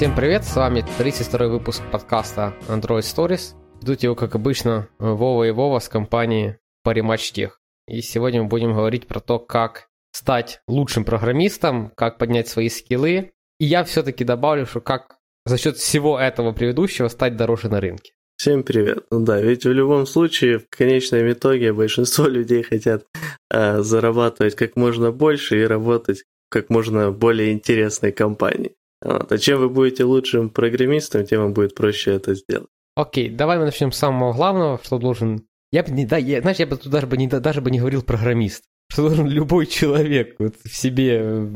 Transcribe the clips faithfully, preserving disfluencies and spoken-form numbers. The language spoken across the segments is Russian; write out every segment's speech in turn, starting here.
Всем привет, с вами тридцать второй выпуск подкаста Android Stories. Ведут его, как обычно, Вова и Вова с компании ParimatchTech. И сегодня мы будем говорить про то, как стать лучшим программистом, как поднять свои скиллы. И я все-таки добавлю, что как за счет всего этого предыдущего стать дороже на рынке. Всем привет. Ну да, ведь в любом случае, в конечном итоге большинство людей хотят э, зарабатывать как можно больше и работать в как можно более интересной компании. Вот. А чем вы будете лучшим программистом, тем вам будет проще это сделать. Окей, давай мы начнем с самого главного, что должен... Я бы не, да, я, знаешь, я бы тут даже бы не, даже бы не говорил программист. Что должен любой человек вот в себе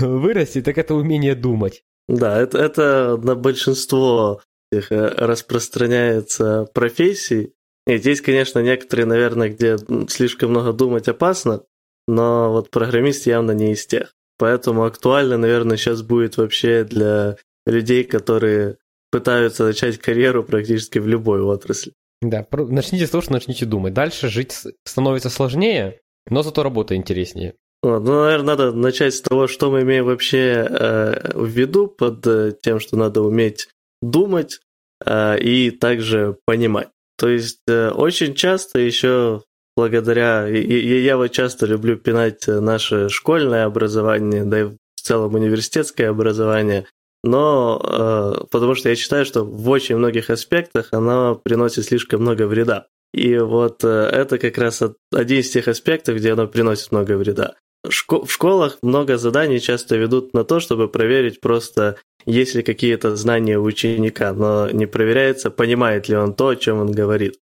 вырасти, так это умение думать. Да, это, это на большинство их распространяется профессий. И здесь, конечно, некоторые, наверное, где слишком много думать опасно, но вот программист явно не из тех. Поэтому актуально, наверное, сейчас будет вообще для людей, которые пытаются начать карьеру практически в любой отрасли. Да, начните с того, что начните думать. Дальше жить становится сложнее, но зато работа интереснее. Вот, ну, наверное, надо начать с того, что мы имеем вообще э, в виду под э, тем, что надо уметь думать э, и также понимать. То есть э, очень часто еще благодаря... И, и я вот часто люблю пинать наше школьное образование, да и в целом университетское образование, но э, потому что я считаю, что в очень многих аспектах оно приносит слишком много вреда. И вот э, это как раз один из тех аспектов, где оно приносит много вреда. Шко- в школах много заданий часто ведут на то, чтобы проверить просто, есть ли какие-то знания у ученика, но не проверяется, понимает ли он то, о чем он говорит.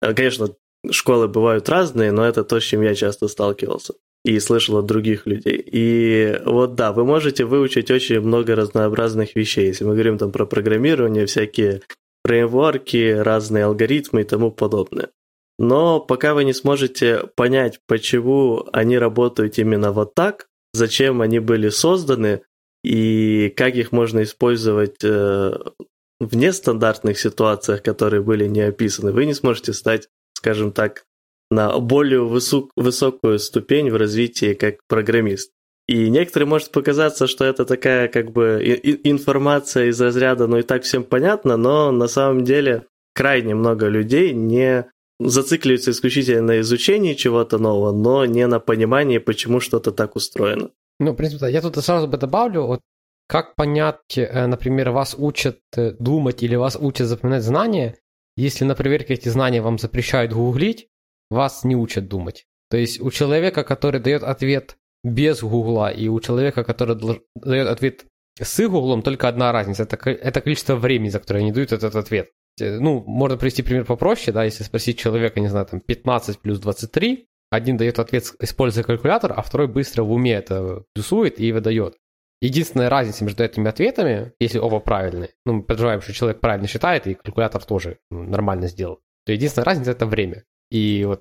Конечно, школы бывают разные, но это то, с чем я часто сталкивался и слышал от других людей. И вот да, вы можете выучить очень много разнообразных вещей. Если мы говорим там про программирование, всякие фреймворки, разные алгоритмы и тому подобное. Но пока вы не сможете понять, почему они работают именно вот так, зачем они были созданы и как их можно использовать в нестандартных ситуациях, которые были не описаны, вы не сможете стать, скажем так, на более высок, высокую ступень в развитии как программист. И некоторым может показаться, что это такая как бы информация из разряда, ну и так всем понятно, но на самом деле крайне много людей не зацикливаются исключительно на изучении чего-то нового, но не на понимании, почему что-то так устроено. Ну, в принципе, да. Я тут сразу бы добавлю, вот как понять, например, вас учат думать или вас учат запоминать знания, если на проверке эти знания вам запрещают гуглить, вас не учат думать. То есть у человека, который дает ответ без гугла, и у человека, который дает ответ с гуглом, только одна разница. Это, это количество времени, за которое они дают этот ответ. Ну, можно привести пример попроще, да, если спросить человека, не знаю, там, пятнадцать плюс двадцать три, один дает ответ, используя калькулятор, а второй быстро в уме это плюсует и выдает. Единственная разница между этими ответами, если оба правильные, ну, мы подразумеваем, что человек правильно считает, и калькулятор тоже нормально сделал, то единственная разница – это время. И вот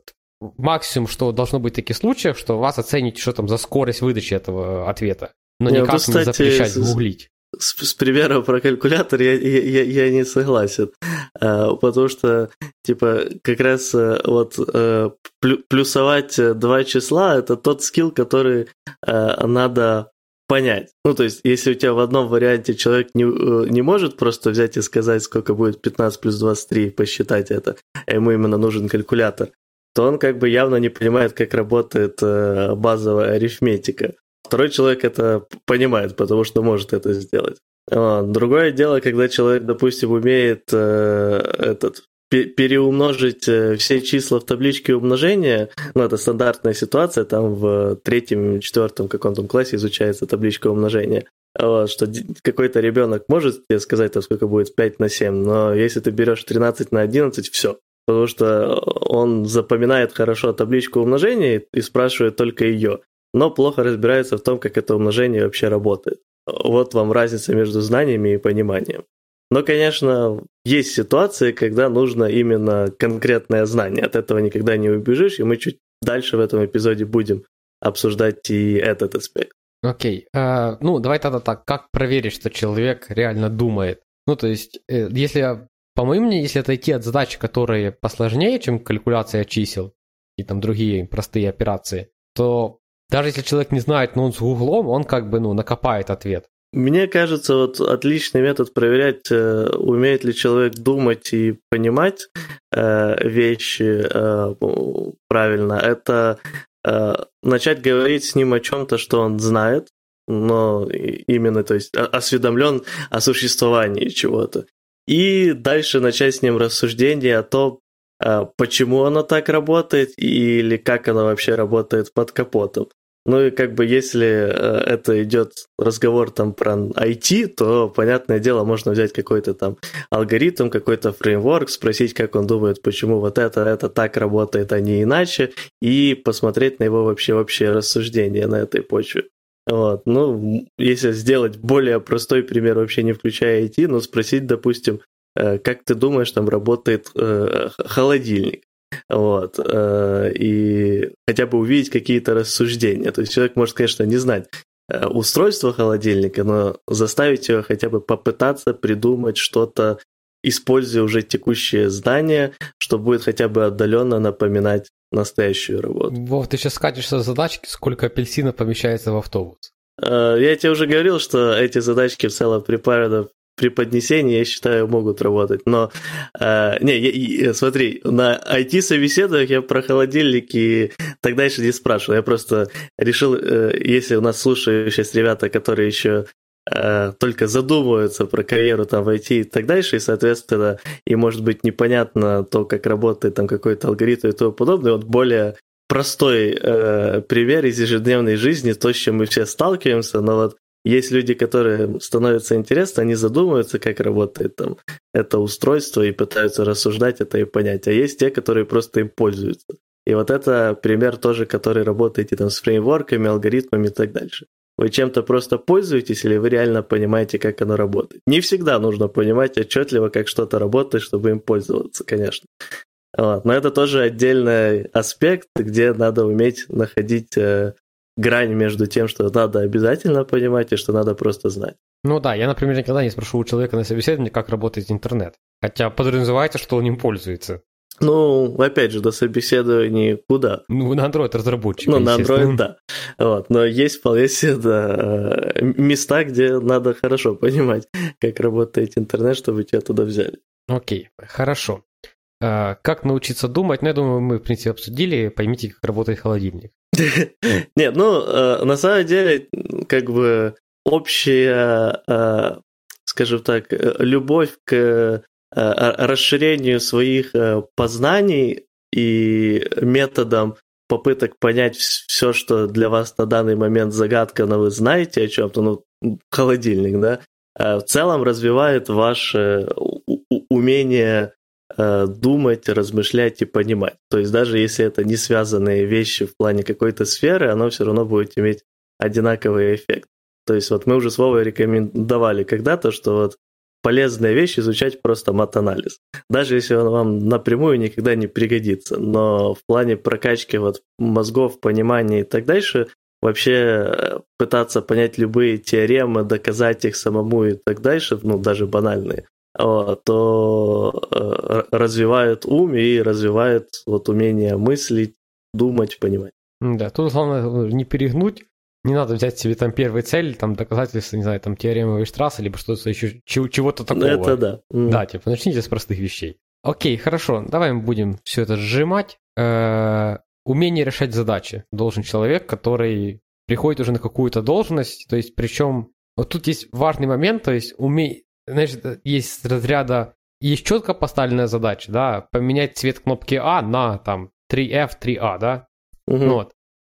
максимум, что должно быть в таких случаях, что вас оценить, что там за скорость выдачи этого ответа, но не, никак ну, кстати, не запрещать гуглить. С, с примером про калькулятор я, я, я не согласен, потому что, типа, как раз вот плюсовать два числа – это тот скилл, который надо понять. Ну, то есть, если у тебя в одном варианте человек не, не может просто взять и сказать, сколько будет пятнадцать плюс двадцать три, посчитать это, а ему именно нужен калькулятор, то он как бы явно не понимает, как работает базовая арифметика. Второй человек это понимает, потому что может это сделать. Другое дело, когда человек, допустим, умеет этот, переумножить все числа в табличке умножения, ну, это стандартная ситуация, там в третьем, четвертом каком-то классе изучается табличка умножения, вот, что какой-то ребенок может тебе сказать, там, сколько будет пять на семь, но если ты берешь тринадцать на одиннадцать, все. Потому что он запоминает хорошо табличку умножения и спрашивает только ее, но плохо разбирается в том, как это умножение вообще работает. Вот вам разница между знаниями и пониманием. Но, конечно, есть ситуации, когда нужно именно конкретное знание. От этого никогда не убежишь, и мы чуть дальше в этом эпизоде будем обсуждать и этот аспект. Окей. Э, ну, давай тогда так. Как проверить, что человек реально думает? Ну, то есть, э, если... По моему мнению, если отойти от задач, которые посложнее, чем калькуляция чисел и там другие простые операции, то даже если человек не знает, но он с гуглом, он как бы ну, накопает ответ. Мне кажется, вот отличный метод проверять, умеет ли человек думать и понимать вещи правильно, это начать говорить с ним о чем-то, что он знает, но именно, то есть, осведомлен о существовании чего-то. И дальше начать с ним рассуждение о том, почему оно так работает или как оно вообще работает под капотом. Ну и как бы если это идет разговор там про ай ти, то, понятное дело, можно взять какой-то там алгоритм, какой-то фреймворк, спросить, как он думает, почему вот это, это так работает, а не иначе, и посмотреть на его вообще общее рассуждение на этой почве. Вот. Ну, если сделать более простой пример, вообще не включая ай ти, но спросить, допустим, как ты думаешь, там работает холодильник? Вот. И хотя бы увидеть какие-то рассуждения. То есть человек может, конечно, не знать устройство холодильника, но заставить его хотя бы попытаться придумать что-то, используя уже текущие знания, что будет хотя бы отдаленно напоминать настоящую работу. Вов, ты сейчас скатишься в задачки, сколько апельсинов помещается в автобус. Я тебе уже говорил, что эти задачки в целом препарированы при поднесении, я считаю, могут работать. Но, э, не, я, смотри, на ай ти-собеседованиях я про холодильники так дальше не спрашивал. Я просто решил, э, если у нас слушают сейчас ребята, которые еще э, только задумываются про карьеру там в ай ти и так дальше, и, соответственно, им может быть непонятно то, как работает там какой-то алгоритм и тому подобное, вот более простой э, пример из ежедневной жизни, то, с чем мы все сталкиваемся, но вот есть люди, которые становятся интересны, они задумываются, как работает там это устройство, и пытаются рассуждать это и понять. А есть те, которые просто им пользуются. И вот это пример тоже, который работаете там с фреймворками, алгоритмами и так дальше. Вы чем-то просто пользуетесь или вы реально понимаете, как оно работает? Не всегда нужно понимать отчетливо, как что-то работает, чтобы им пользоваться, конечно. Вот. Но это тоже отдельный аспект, где надо уметь находить грань между тем, что надо обязательно понимать и что надо просто знать. Ну да, я, например, никогда не спрошу у человека на собеседовании, как работает интернет, хотя подразумевается, что он им пользуется. Ну, опять же, до собеседования куда? Ну, на Android-разработчик. Ну, на Android, да. Вот. Но есть вполне себе да, места, где надо хорошо понимать, как работает интернет, чтобы тебя туда взяли. Окей, хорошо. Как научиться думать? Ну, я думаю, мы, в принципе, обсудили, поймите, как работает холодильник. Нет, ну, на самом деле, как бы общая, скажем так, любовь к расширению своих познаний и методам попыток понять все, что для вас на данный момент загадка, но вы знаете о чем-то, ну, холодильник, да, в целом развивает ваше умение думать, размышлять и понимать. То есть даже если это не связанные вещи в плане какой-то сферы, оно все равно будет иметь одинаковый эффект. То есть вот мы уже с Вовой рекомендовали когда-то, что вот полезная вещь изучать просто мат-анализ. Даже если он вам напрямую никогда не пригодится. Но в плане прокачки вот мозгов, понимания и так дальше, вообще пытаться понять любые теоремы, доказать их самому и так дальше, ну даже банальные, то развивает ум и развивает вот умение мыслить, думать, понимать. Да, тут главное не перегнуть, не надо взять себе там первые цели, там доказательства, не знаю, там теоремы Вейштрасса, либо что-то еще, чего-то такого. Это да. Да, типа, начните с простых вещей. Окей, хорошо, давай мы будем все это сжимать. Умение решать задачи должен человек, который приходит уже на какую-то должность, то есть причем, вот тут есть важный момент, то есть умение. Значит, есть разряда, есть четко поставленная задача, да, поменять цвет кнопки А на, там, три эф, три а, да, угу. Вот.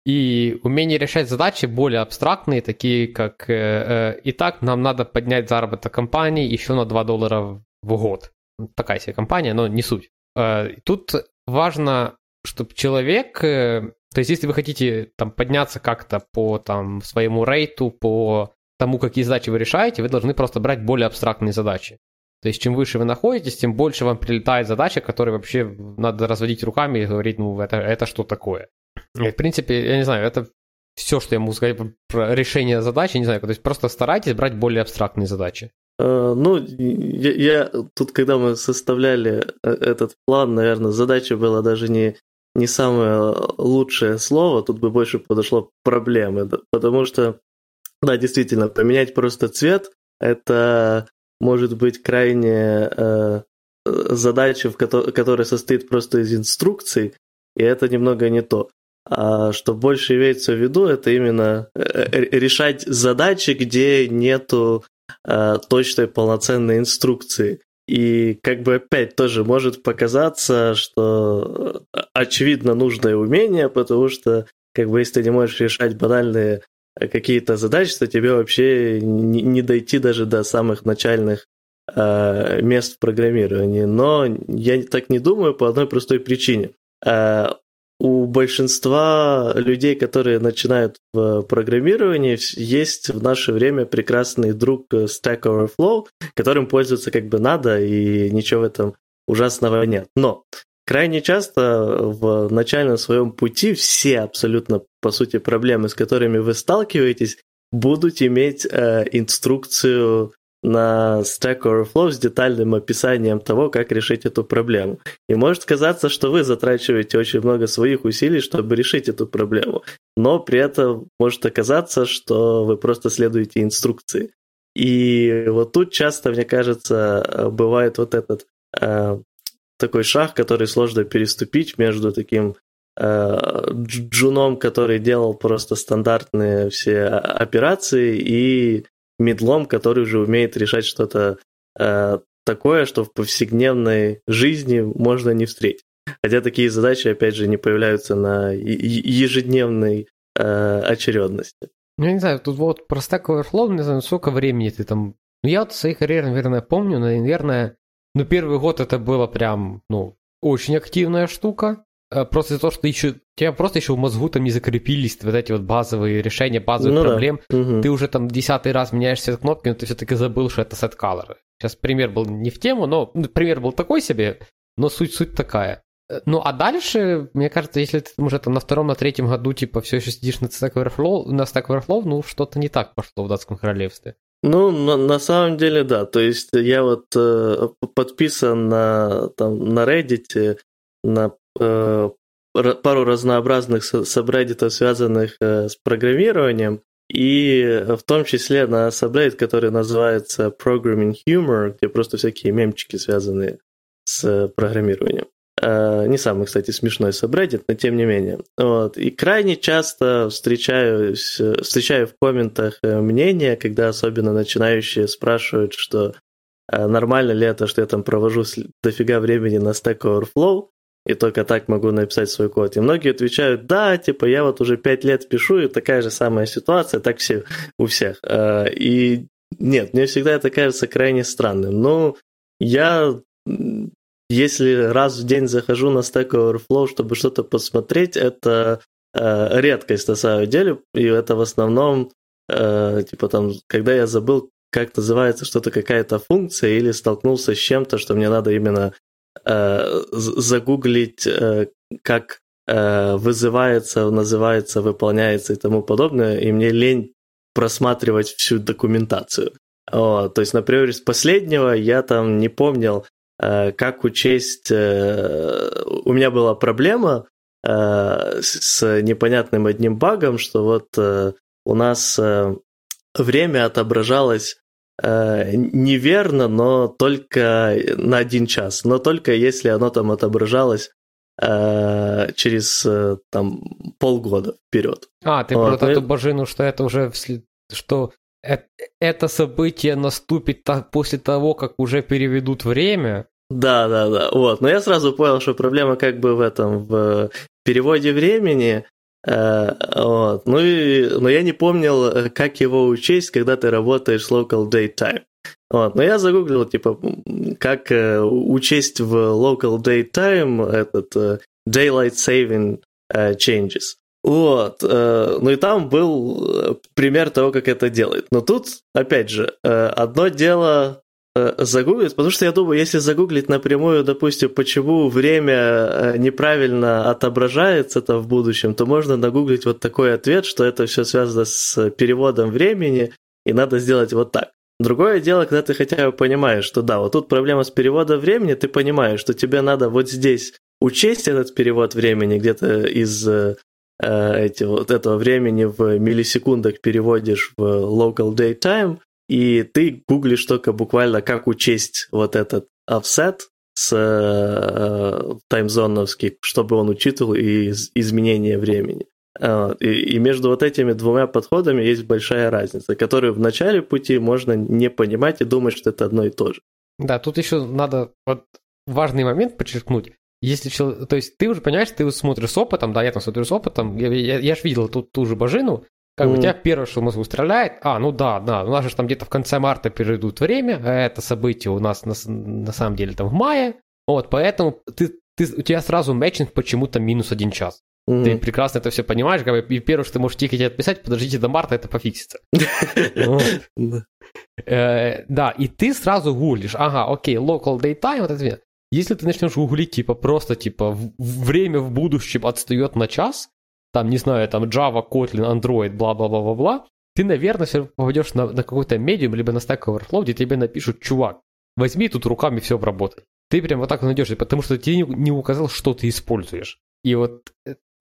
И умение решать задачи более абстрактные, такие как, э, э, итак, нам надо поднять заработок компании еще на два доллара в год. Такая себе компания, но не суть. Э, тут важно, чтобы человек, э, то есть если вы хотите, там, подняться как-то по, там, своему рейту, по тому, какие задачи вы решаете, вы должны просто брать более абстрактные задачи. То есть, чем выше вы находитесь, тем больше вам прилетает задача, которую вообще надо разводить руками и говорить, ну, это, это что такое. И, в принципе, я не знаю, это все, что я могу сказать про решение задачи, не знаю, то есть просто старайтесь брать более абстрактные задачи. Ну, я, я тут, когда мы составляли этот план, наверное, задача была даже не, не самое лучшее слово, тут бы больше подошло проблемы, потому что Да, действительно, поменять просто цвет – это может быть крайне э, задача, в ко- которая состоит просто из инструкций, и это немного не то. А что больше имеется в виду, это именно решать задачи, где нету э, точной полноценной инструкции. И как бы опять тоже может показаться, что очевидно нужное умение, потому что как бы если ты не можешь решать банальные какие-то задачи, то тебе вообще не, не дойти даже до самых начальных э, мест в программировании. Но я так не думаю по одной простой причине. Э, у большинства людей, которые начинают в программировании, есть в наше время прекрасный друг Stack Overflow, которым пользоваться как бы надо, и ничего в этом ужасного нет. Но крайне часто в начальном своем пути все абсолютно, по сути, проблемы, с которыми вы сталкиваетесь, будут иметь э, инструкцию на Stack Overflow с детальным описанием того, как решить эту проблему. И может казаться, что вы затрачиваете очень много своих усилий, чтобы решить эту проблему, но при этом может оказаться, что вы просто следуете инструкции. И вот тут часто, мне кажется, бывает вот этот... Э, такой шаг, который сложно переступить между таким э, джуном, который делал просто стандартные все операции, и мидлом, который уже умеет решать что-то э, такое, что в повседневной жизни можно не встретить. Хотя такие задачи, опять же, не появляются на е- ежедневной э, очередности. Ну, я не знаю, тут вот про Stack Overflow, не знаю, сколько времени ты там... Ну, я вот в своей карьере, наверное, помню, наверное... Ну, первый год это было прям, ну, очень активная штука. Просто из-за того, что еще, тебя просто еще в мозгу там не закрепились вот эти вот базовые решения, базовых ну проблем. Да. Угу. Ты уже там десятый раз меняешь цвет кнопки, но ты все-таки забыл, что это set color. Сейчас пример был не в тему, но ну, пример был такой себе, но суть-суть такая. Ну, а дальше, мне кажется, если ты там, уже там на втором, на третьем году, типа, все еще сидишь на Stack Overflow, на Stack Overflow, ну, что-то не так пошло в Датском королевстве. Ну, на, на самом деле, да. То есть я вот э, подписан на, там, на Reddit, на э, пару разнообразных сабреддитов, связанных э, с программированием, и в том числе на сабреддит, который называется Programming Humor, где просто всякие мемчики, связанные с программированием. Э, не самый, кстати, смешной сабреддит, но тем не менее. Вот. И крайне часто встречаюсь, встречаю в комментах мнения, когда особенно начинающие спрашивают, что э, нормально ли это, что я там провожу дофига времени на Stack Overflow, и только так могу написать свой код. И многие отвечают, да, типа я вот уже пять лет пишу, и такая же самая ситуация, так все у всех. Э, и нет, мне всегда это кажется крайне странным. Ну, я... Если раз в день захожу на Stack Overflow, чтобы что-то посмотреть, это э, редкость на самом деле, и это в основном, э, типа там, когда я забыл, как называется что-то, какая-то функция, или столкнулся с чем-то, что мне надо именно э, загуглить, э, как э, вызывается, называется, выполняется и тому подобное, и мне лень просматривать всю документацию. О, то есть, например, из последнего я там не помнил, как учесть... У меня была проблема с непонятным одним багом, что вот у нас время отображалось неверно, но только на один час. Но только если оно там отображалось через там, полгода вперед. А, ты вот. Про эту божину, что это уже... что это событие наступит после того, как уже переведут время... Да, да, да. Вот. Но я сразу понял, что проблема как бы в этом, в переводе времени. Э, вот. Ну и, но я не помнил, как его учесть, когда ты работаешь с LocalDateTime. Вот. Но я загуглил, типа, как учесть в LocalDateTime этот Daylight Saving Changes. Вот. Э, ну и там был пример того, как это делать. Но тут, опять же, э, одно дело... загуглить, потому что я думаю, если загуглить напрямую, допустим, почему время неправильно отображается там в будущем, то можно нагуглить вот такой ответ, что это все связано с переводом времени, и надо сделать вот так. Другое дело, когда ты хотя бы понимаешь, что да, вот тут проблема с переводом времени, ты понимаешь, что тебе надо вот здесь учесть этот перевод времени где-то из эти, вот этого времени в миллисекундах переводишь в LocalDateTime, и ты гуглишь только буквально, как учесть вот этот offset с э, таймзоновский, чтобы он учитывал и изменение времени. И между вот этими двумя подходами есть большая разница, которую в начале пути можно не понимать и думать, что это одно и то же. Да, тут еще надо вот важный момент подчеркнуть. Если, то есть ты уже понимаешь, ты смотришь с опытом, да, я там смотрю с опытом, я, я, я же видел тут ту же божину, как бы mm. тебя первое, что мозг устреляет, а, ну да, да, у нас же там где-то в конце марта перейдут время, а это событие у нас на, на самом деле там в мае, вот, поэтому ты, ты, у тебя сразу мэтчинг почему-то минус один час. Mm-hmm. Ты прекрасно это все понимаешь, как бы, и первое, что ты можешь тихо тебе отписать, подождите до марта, это пофиксится. Да, и ты сразу гуглишь, ага, окей, local daytime, вот это. Если ты начнешь гуглить, типа, просто, типа, время в будущем отстает на час, там, не знаю, там, Java, Kotlin, Android, бла-бла-бла-бла-бла, ты, наверное, все попадешь на, на какой-то Medium, либо на Stack Overflow, где тебе напишут, чувак, возьми тут руками все обработай. Ты прям вот так вот найдешь, потому что тебе не указал, что ты используешь. И вот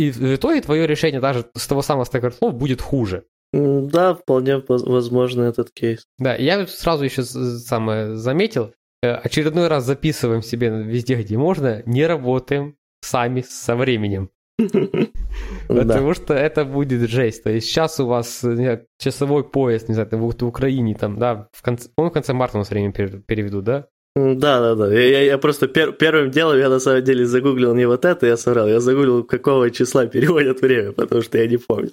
и в итоге твое решение даже с того самого Stack Overflow будет хуже. Да, вполне возможно этот кейс. Да, я сразу еще самое заметил, очередной раз записываем себе везде, где можно, не работаем сами со временем. Потому что это будет жесть. То есть сейчас у вас часовой пояс, не знаю, в Украине там, да, по-моему, в конце марта у нас время переведут, да? Да-да-да, я, я просто пер, первым делом я на самом деле загуглил не вот это, я соврал, я загуглил, какого числа переводят время, потому что я не помню.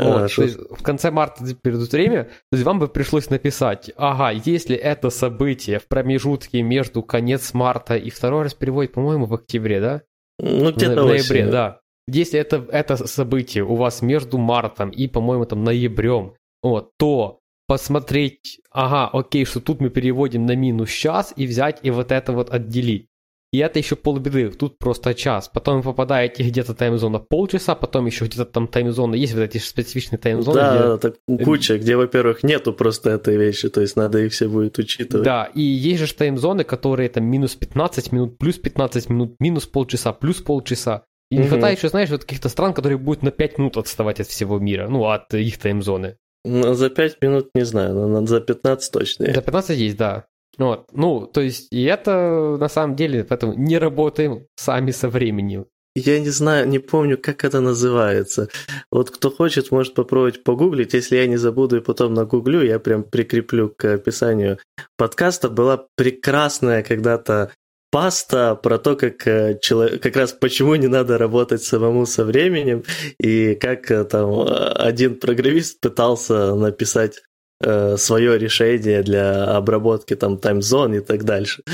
Вот, а, то есть в конце марта перейдут время, то есть вам бы пришлось написать, ага, если это событие в промежутке между конец марта и второй раз переводит, по-моему, в октябре, да? Ну, где-то в ноябре, да. да. Если это, это событие у вас между мартом и, по-моему, там ноябрем, вот, то... посмотреть, ага, окей, что тут мы переводим на минус час, и взять и вот это вот отделить. И это еще полбеды, тут просто час. Потом вы попадаете где-то таймзона полчаса, потом еще где-то там таймзона, есть вот эти специфичные таймзоны. Да, где... так куча, где, во-первых, нету просто этой вещи, то есть надо их все будет учитывать. Да, и есть же таймзоны, которые там минус пятнадцать минут, плюс пятнадцать минут, минус полчаса, плюс полчаса. И угу. не хватает еще, знаешь, вот каких-то стран, которые будут на пять минут отставать от всего мира, ну, от их таймзоны. Ну, за пять минут не знаю, но за пятнадцать точно. За пятнадцать есть, да. Вот. Ну, то есть, и это на самом деле, поэтому не работаем сами со временем. Я не знаю, не помню, как это называется. Вот кто хочет, может попробовать погуглить. Если я не забуду и потом нагуглю, я прям прикреплю к описанию подкаста. Была прекрасная когда-то паста про то, как человек, как раз почему не надо работать самому со временем, и как там один программист пытался написать э, свое решение для обработки там таймзон и так дальше.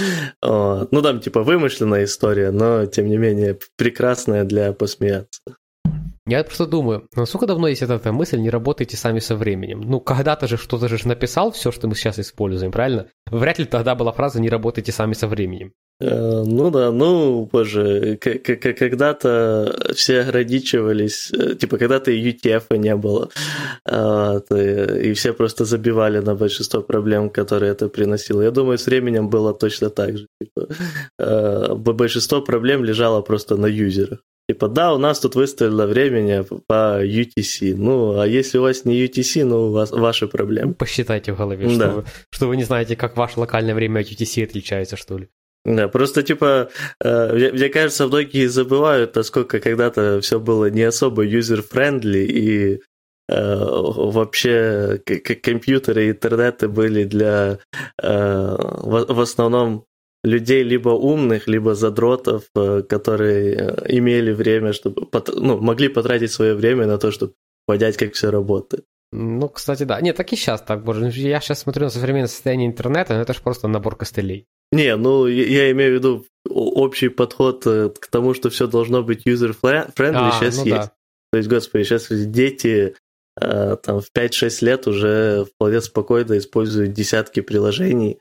Вот. Ну там типа вымышленная история, но тем не менее прекрасная для посмеяться. Я просто думаю, насколько давно есть эта мысль, не работайте сами со временем. Ну, когда-то же что-то же написал все, что мы сейчас используем, правильно? Вряд ли тогда была фраза «не работайте сами со временем». Э, ну да, ну, боже, к- к- когда-то все ограничивались, типа, когда-то и ю ти эф не было, э, и все просто забивали на большинство проблем, которые это приносило. Я думаю, с временем было точно так же. Типа, э, большинство проблем лежало просто на юзерах. Типа, да, у нас тут выставлено времени по ю ти си. Ну, а если у вас не ю ти си, ну, у вас ваши проблемы. Посчитайте в голове, что, да. вы, что вы не знаете, как ваше локальное время от ю ти си отличается, что ли. Да, просто, типа, э, мне кажется, многие забывают, насколько когда-то все было не особо юзер-френдли, и э, вообще к- компьютеры и интернеты были для, э, в, в основном, людей либо умных, либо задротов, которые имели время, чтобы, ну, могли потратить свое время на то, чтобы понять, как все работает. Ну, кстати, да. Нет, так и сейчас так, боже. Я сейчас смотрю на современное состояние интернета, но это же просто набор костылей. Не, ну, я имею в виду общий подход к тому, что все должно быть user-friendly, а, сейчас ну есть. Да. То есть, господи, сейчас дети там, в пять-шесть лет уже вполне спокойно используют десятки приложений,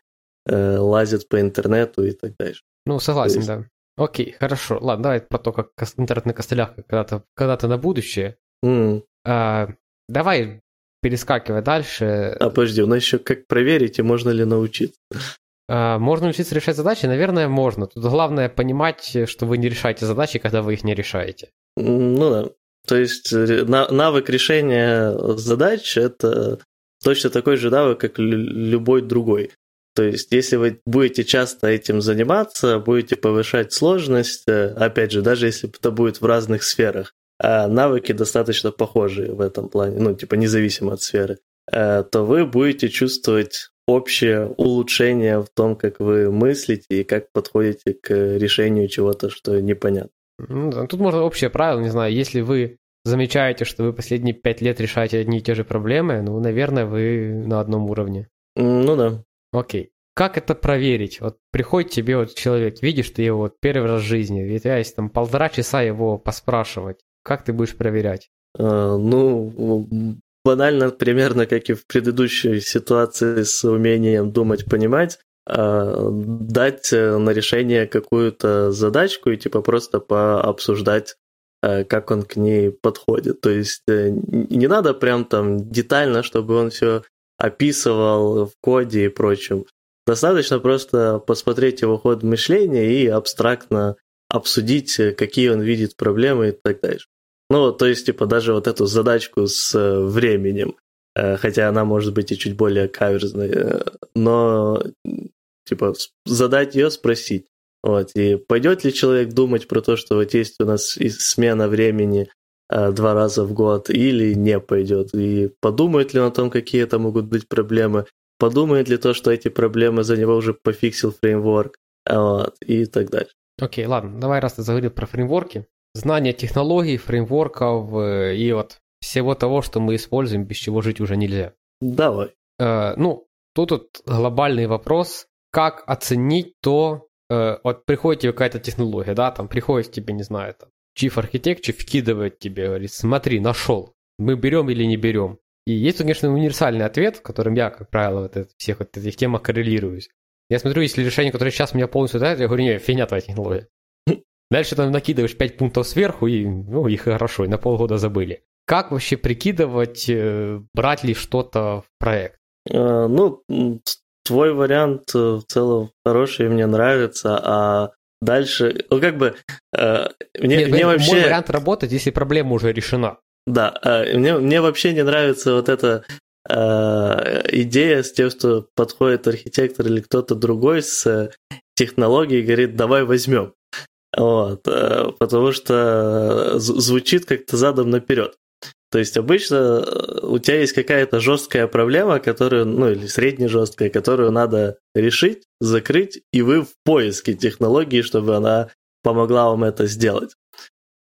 лазят по интернету и так дальше. Ну, согласен, есть... да. Окей, хорошо. Ладно, давай про то, как интернет на костылях когда-то, когда-то на будущее. Mm. А, давай, перескакивай дальше. А, подожди, у нас еще как проверить, и можно ли научиться? А, можно учиться решать задачи? Наверное, можно. Тут главное понимать, что вы не решаете задачи, когда вы их не решаете. Mm, ну да. То есть навык решения задач – это точно такой же навык, как любой другой. То есть, если вы будете часто этим заниматься, будете повышать сложность, опять же, даже если это будет в разных сферах, а навыки достаточно похожие в этом плане, ну, типа, независимо от сферы, то вы будете чувствовать общее улучшение в том, как вы мыслите и как подходите к решению чего-то, что непонятно. Ну, да. Тут можно общее правило, не знаю, если вы замечаете, что вы последние пять лет решаете одни и те же проблемы, ну, наверное, вы на одном уровне. Ну, да. Окей. Как это проверить? Вот приходит тебе вот человек, видишь ты его вот первый раз в жизни, ведь а если там полтора часа его поспрашивать, как ты будешь проверять? А, ну, банально, примерно, как и в предыдущей ситуации с умением думать, понимать, а, дать на решение какую-то задачку и типа просто пообсуждать, как он к ней подходит. То есть не надо прям там детально, чтобы он все описывал в коде и прочем. Достаточно просто посмотреть его ход мышления и абстрактно обсудить, какие он видит проблемы и так дальше. Ну, то есть, типа, даже вот эту задачку с временем, хотя она может быть и чуть более каверзной, но, типа, задать ее, спросить. Вот, и пойдет ли человек думать про то, что вот есть у нас смена времени два раза в год, или не пойдет, и подумает ли он о том, какие это могут быть проблемы, подумает ли то, что эти проблемы за него уже пофиксил фреймворк, вот, и так далее. Окей, ладно, давай, раз ты заговорил про фреймворки, знание технологий, фреймворков и вот всего того, что мы используем, без чего жить уже нельзя. Давай. Э, ну, тут вот глобальный вопрос, как оценить то, э, вот приходит тебе какая-то технология, да, там приходит тебе, не знаю, там, чиф-архитект вкидывает тебе, говорит, смотри, нашел, мы берем или не берем. И есть, конечно, универсальный ответ, которым я, как правило, вот это, всех вот этих темах коррелируюсь. Я смотрю, если решение, которое сейчас меня полностью дает, я говорю, не, фигня твоя технология. Дальше там накидываешь пять пунктов сверху, и ну, их хорошо, и на полгода забыли. Как вообще прикидывать, брать ли что-то в проект? А, ну, твой вариант в целом хороший, мне нравится, а дальше, ну, как бы, э, мне, Нет, мне вообще... Мой вариант работать, если проблема уже решена. Да, э, мне, мне вообще не нравится вот эта э, идея с тем, что подходит архитектор или кто-то другой с технологией и говорит, давай возьмем. Вот, э, потому что звучит как-то задом наперед. То есть обычно у тебя есть какая-то жесткая проблема, которую, ну или среднежесткая, которую надо решить, закрыть, и вы в поиске технологии, чтобы она помогла вам это сделать.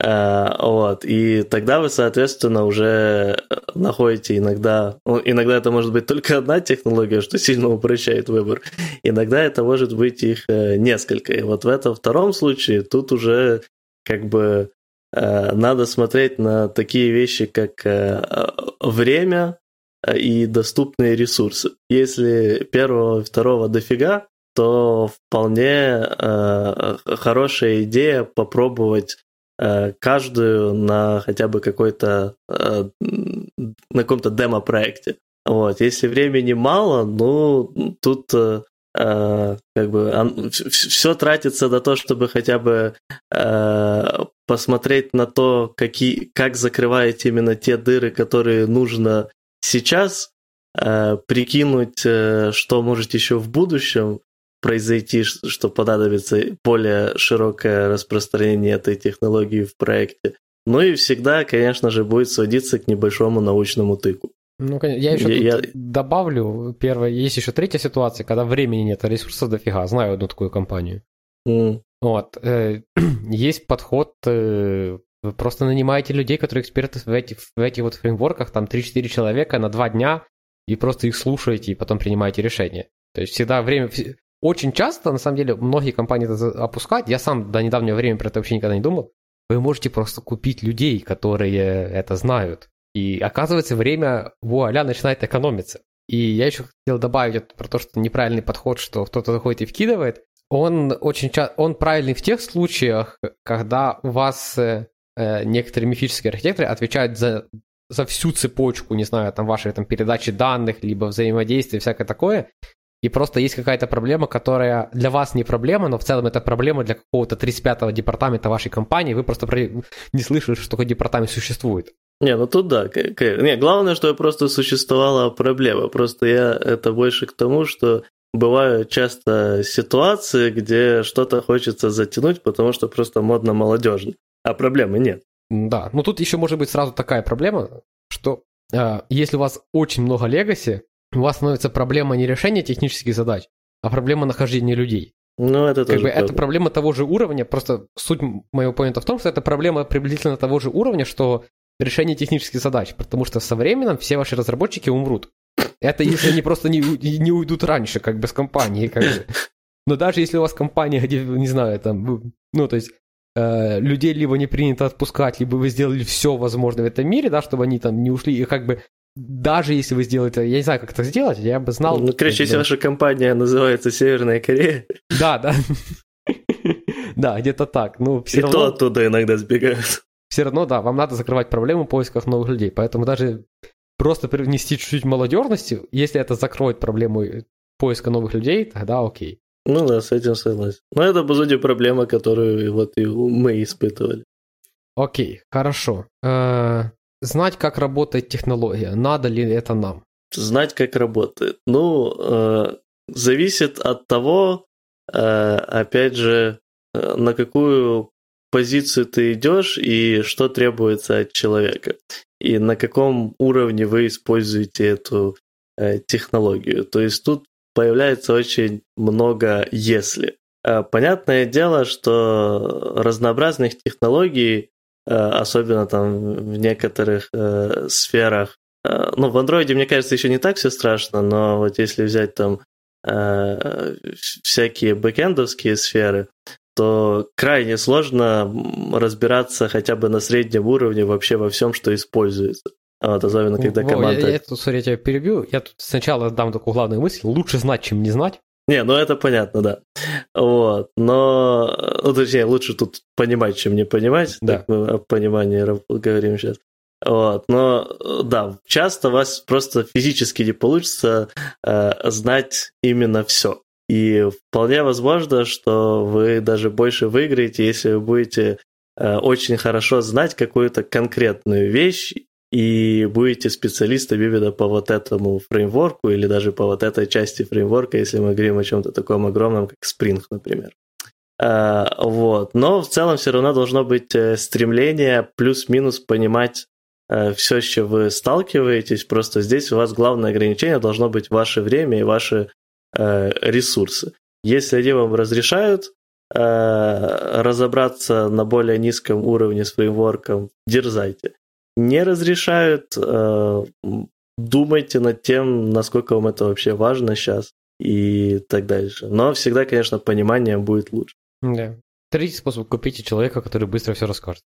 Вот. И тогда вы, соответственно, уже находите иногда... Иногда это может быть только одна технология, что сильно упрощает выбор. Иногда это может быть их несколько. И вот в этом втором случае тут уже как бы... Надо смотреть на такие вещи, как время и доступные ресурсы. Если первого и второго дофига, то вполне хорошая идея попробовать каждую на хотя бы какой-то, на каком-то демо-проекте. Вот. Если времени мало, ну тут... как бы все тратится на то, чтобы хотя бы э, посмотреть на то, какие, как закрываете именно те дыры, которые нужно сейчас, э, прикинуть, э, что может еще в будущем произойти, что понадобится более широкое распространение этой технологии в проекте. Ну и всегда, конечно же, будет сводиться к небольшому научному тыку. Ну, конечно, я еще я, тут я... добавлю, первое, есть еще третья ситуация, когда времени нет, а ресурсов дофига, знаю одну такую компанию. Mm. Вот, э, есть подход, э, вы просто нанимаете людей, которые эксперты в этих, в этих вот фреймворках, там три-четыре человека на два дня, и просто их слушаете, и потом принимаете решение. То есть всегда время, очень часто, на самом деле, многие компании это опускают, я сам до недавнего времени про это вообще никогда не думал, вы можете просто купить людей, которые это знают. И оказывается, время, вуаля, начинает экономиться. И я еще хотел добавить вот про то, что неправильный подход, что кто-то заходит и вкидывает, он очень часто, он правильный в тех случаях, когда у вас э, некоторые мифические архитекторы отвечают за, за всю цепочку, не знаю, там вашей там, передачи данных, либо взаимодействия, всякое такое, и просто есть какая-то проблема, которая для вас не проблема, но в целом это проблема для какого-то тридцать пятого департамента вашей компании, вы просто не слышали, что такой департамент существует. Не, ну тут да. Не, главное, что просто существовала проблема. Просто я это больше к тому, что бывают часто ситуации, где что-то хочется затянуть, потому что просто модно молодежно, а проблемы нет. Да, ну тут еще может быть сразу такая проблема, что э, если у вас очень много легаси, у вас становится проблема не решения технических задач, а проблема нахождения людей. Ну, это тоже как бы это проблема того же уровня, просто суть моего поинта в том, что это проблема приблизительно того же уровня, что решение технических задач, потому что со временем все ваши разработчики умрут. Это если они просто не, не уйдут раньше, как бы, с компании. Как бы. Но даже если у вас компания, где, не знаю, там, ну, то есть, э, людей либо не принято отпускать, либо вы сделали все возможное в этом мире, да, чтобы они там не ушли, и как бы, даже если вы сделаете, я не знаю, как это сделать, я бы знал... Ну, короче, если ваша компания называется Северная Корея... Да, да. Да, где-то так. И то оттуда иногда сбегают. Все равно, да, вам надо закрывать проблему в поисках новых людей, поэтому даже... Просто привнести чуть-чуть молодежности, если это закроет проблему поиска новых людей, тогда окей. Ну да, с этим согласен. Но это, по сути, проблема, которую вот и мы испытывали. Окей, хорошо. Э-э- знать, как работает технология, надо ли это нам? Знать, как работает. Ну, э- зависит от того, э- опять же, э- на какую позицию ты идешь и что требуется от человека. И на каком уровне вы используете эту э, технологию. То есть тут появляется очень много «если». Э, понятное дело, что разнообразных технологий, э, особенно там в некоторых э, сферах, э, ну, в Android, мне кажется, еще не так все страшно, но вот если взять там э, всякие бэкэндовские сферы, то крайне сложно разбираться хотя бы на среднем уровне вообще во всем, что используется. Вот, особенно, когда команда... Я, я тут, смотри, я тебя перебью. Я тут сначала дам такую главную мысль. Лучше знать, чем не знать. Не, ну это понятно, да. Вот, но... Ну, точнее, лучше тут понимать, чем не понимать. Да. Так мы о понимании говорим сейчас. Вот, но, да, часто у вас просто физически не получится э, знать именно все. И вполне возможно, что вы даже больше выиграете, если вы будете э, очень хорошо знать какую-то конкретную вещь и будете специалистом именно по вот этому фреймворку или даже по вот этой части фреймворка, если мы говорим о чем-то таком огромном, как Spring, например. Э, вот. Но в целом все равно должно быть стремление плюс-минус понимать э, все, с чем вы сталкиваетесь. Просто здесь у вас главное ограничение должно быть ваше время и ваши ресурсы. Если они вам разрешают э, разобраться на более низком уровне с фреймворком, дерзайте. Не разрешают, э, думайте над тем, насколько вам это вообще важно сейчас и так дальше. Но всегда, конечно, понимание будет лучше. Да. Третий способ — купите человека, который быстро все расскажет.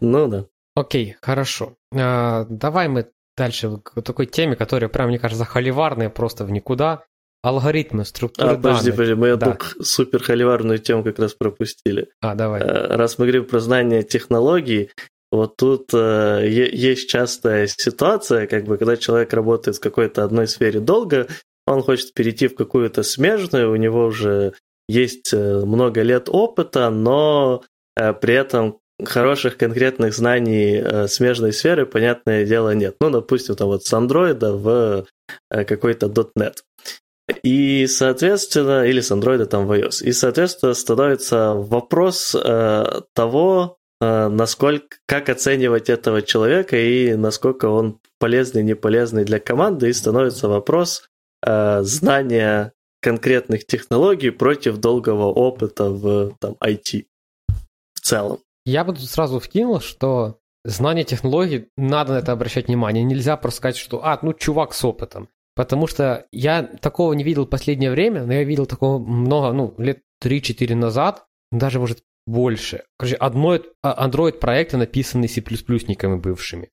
Ну да. Окей, хорошо. А, давай мы дальше к такой теме, которая, прям, мне кажется, холиварная просто в никуда. Алгоритмы, структуры а, данных. Подожди, подожди, мы да. одну суперхоливарную тему как раз пропустили. А, давай. Раз мы говорим про знание технологий, вот тут э, есть частая ситуация, как бы, когда человек работает в какой-то одной сфере долго, он хочет перейти в какую-то смежную, у него уже есть много лет опыта, но э, при этом хороших конкретных знаний э, смежной сферы, понятное дело, нет. Ну, допустим, там вот с Android в э, какой-то .дот нет. И, соответственно, или с Android там в iOS. И, соответственно, становится вопрос э, того, э, насколько, как оценивать этого человека и насколько он полезный, не полезный для команды. И становится вопрос э, знания конкретных технологий против долгого опыта в там, ай ти в целом. Я бы тут сразу вкинул, что знание технологий, надо на это обращать внимание. Нельзя просто сказать, что, а, ну, чувак с опытом. Потому что я такого не видел в последнее время, но я видел такого много, ну, лет три-четыре назад, даже, может, больше. Короче, Android-проекты, написанные си плюс плюс-никами бывшими.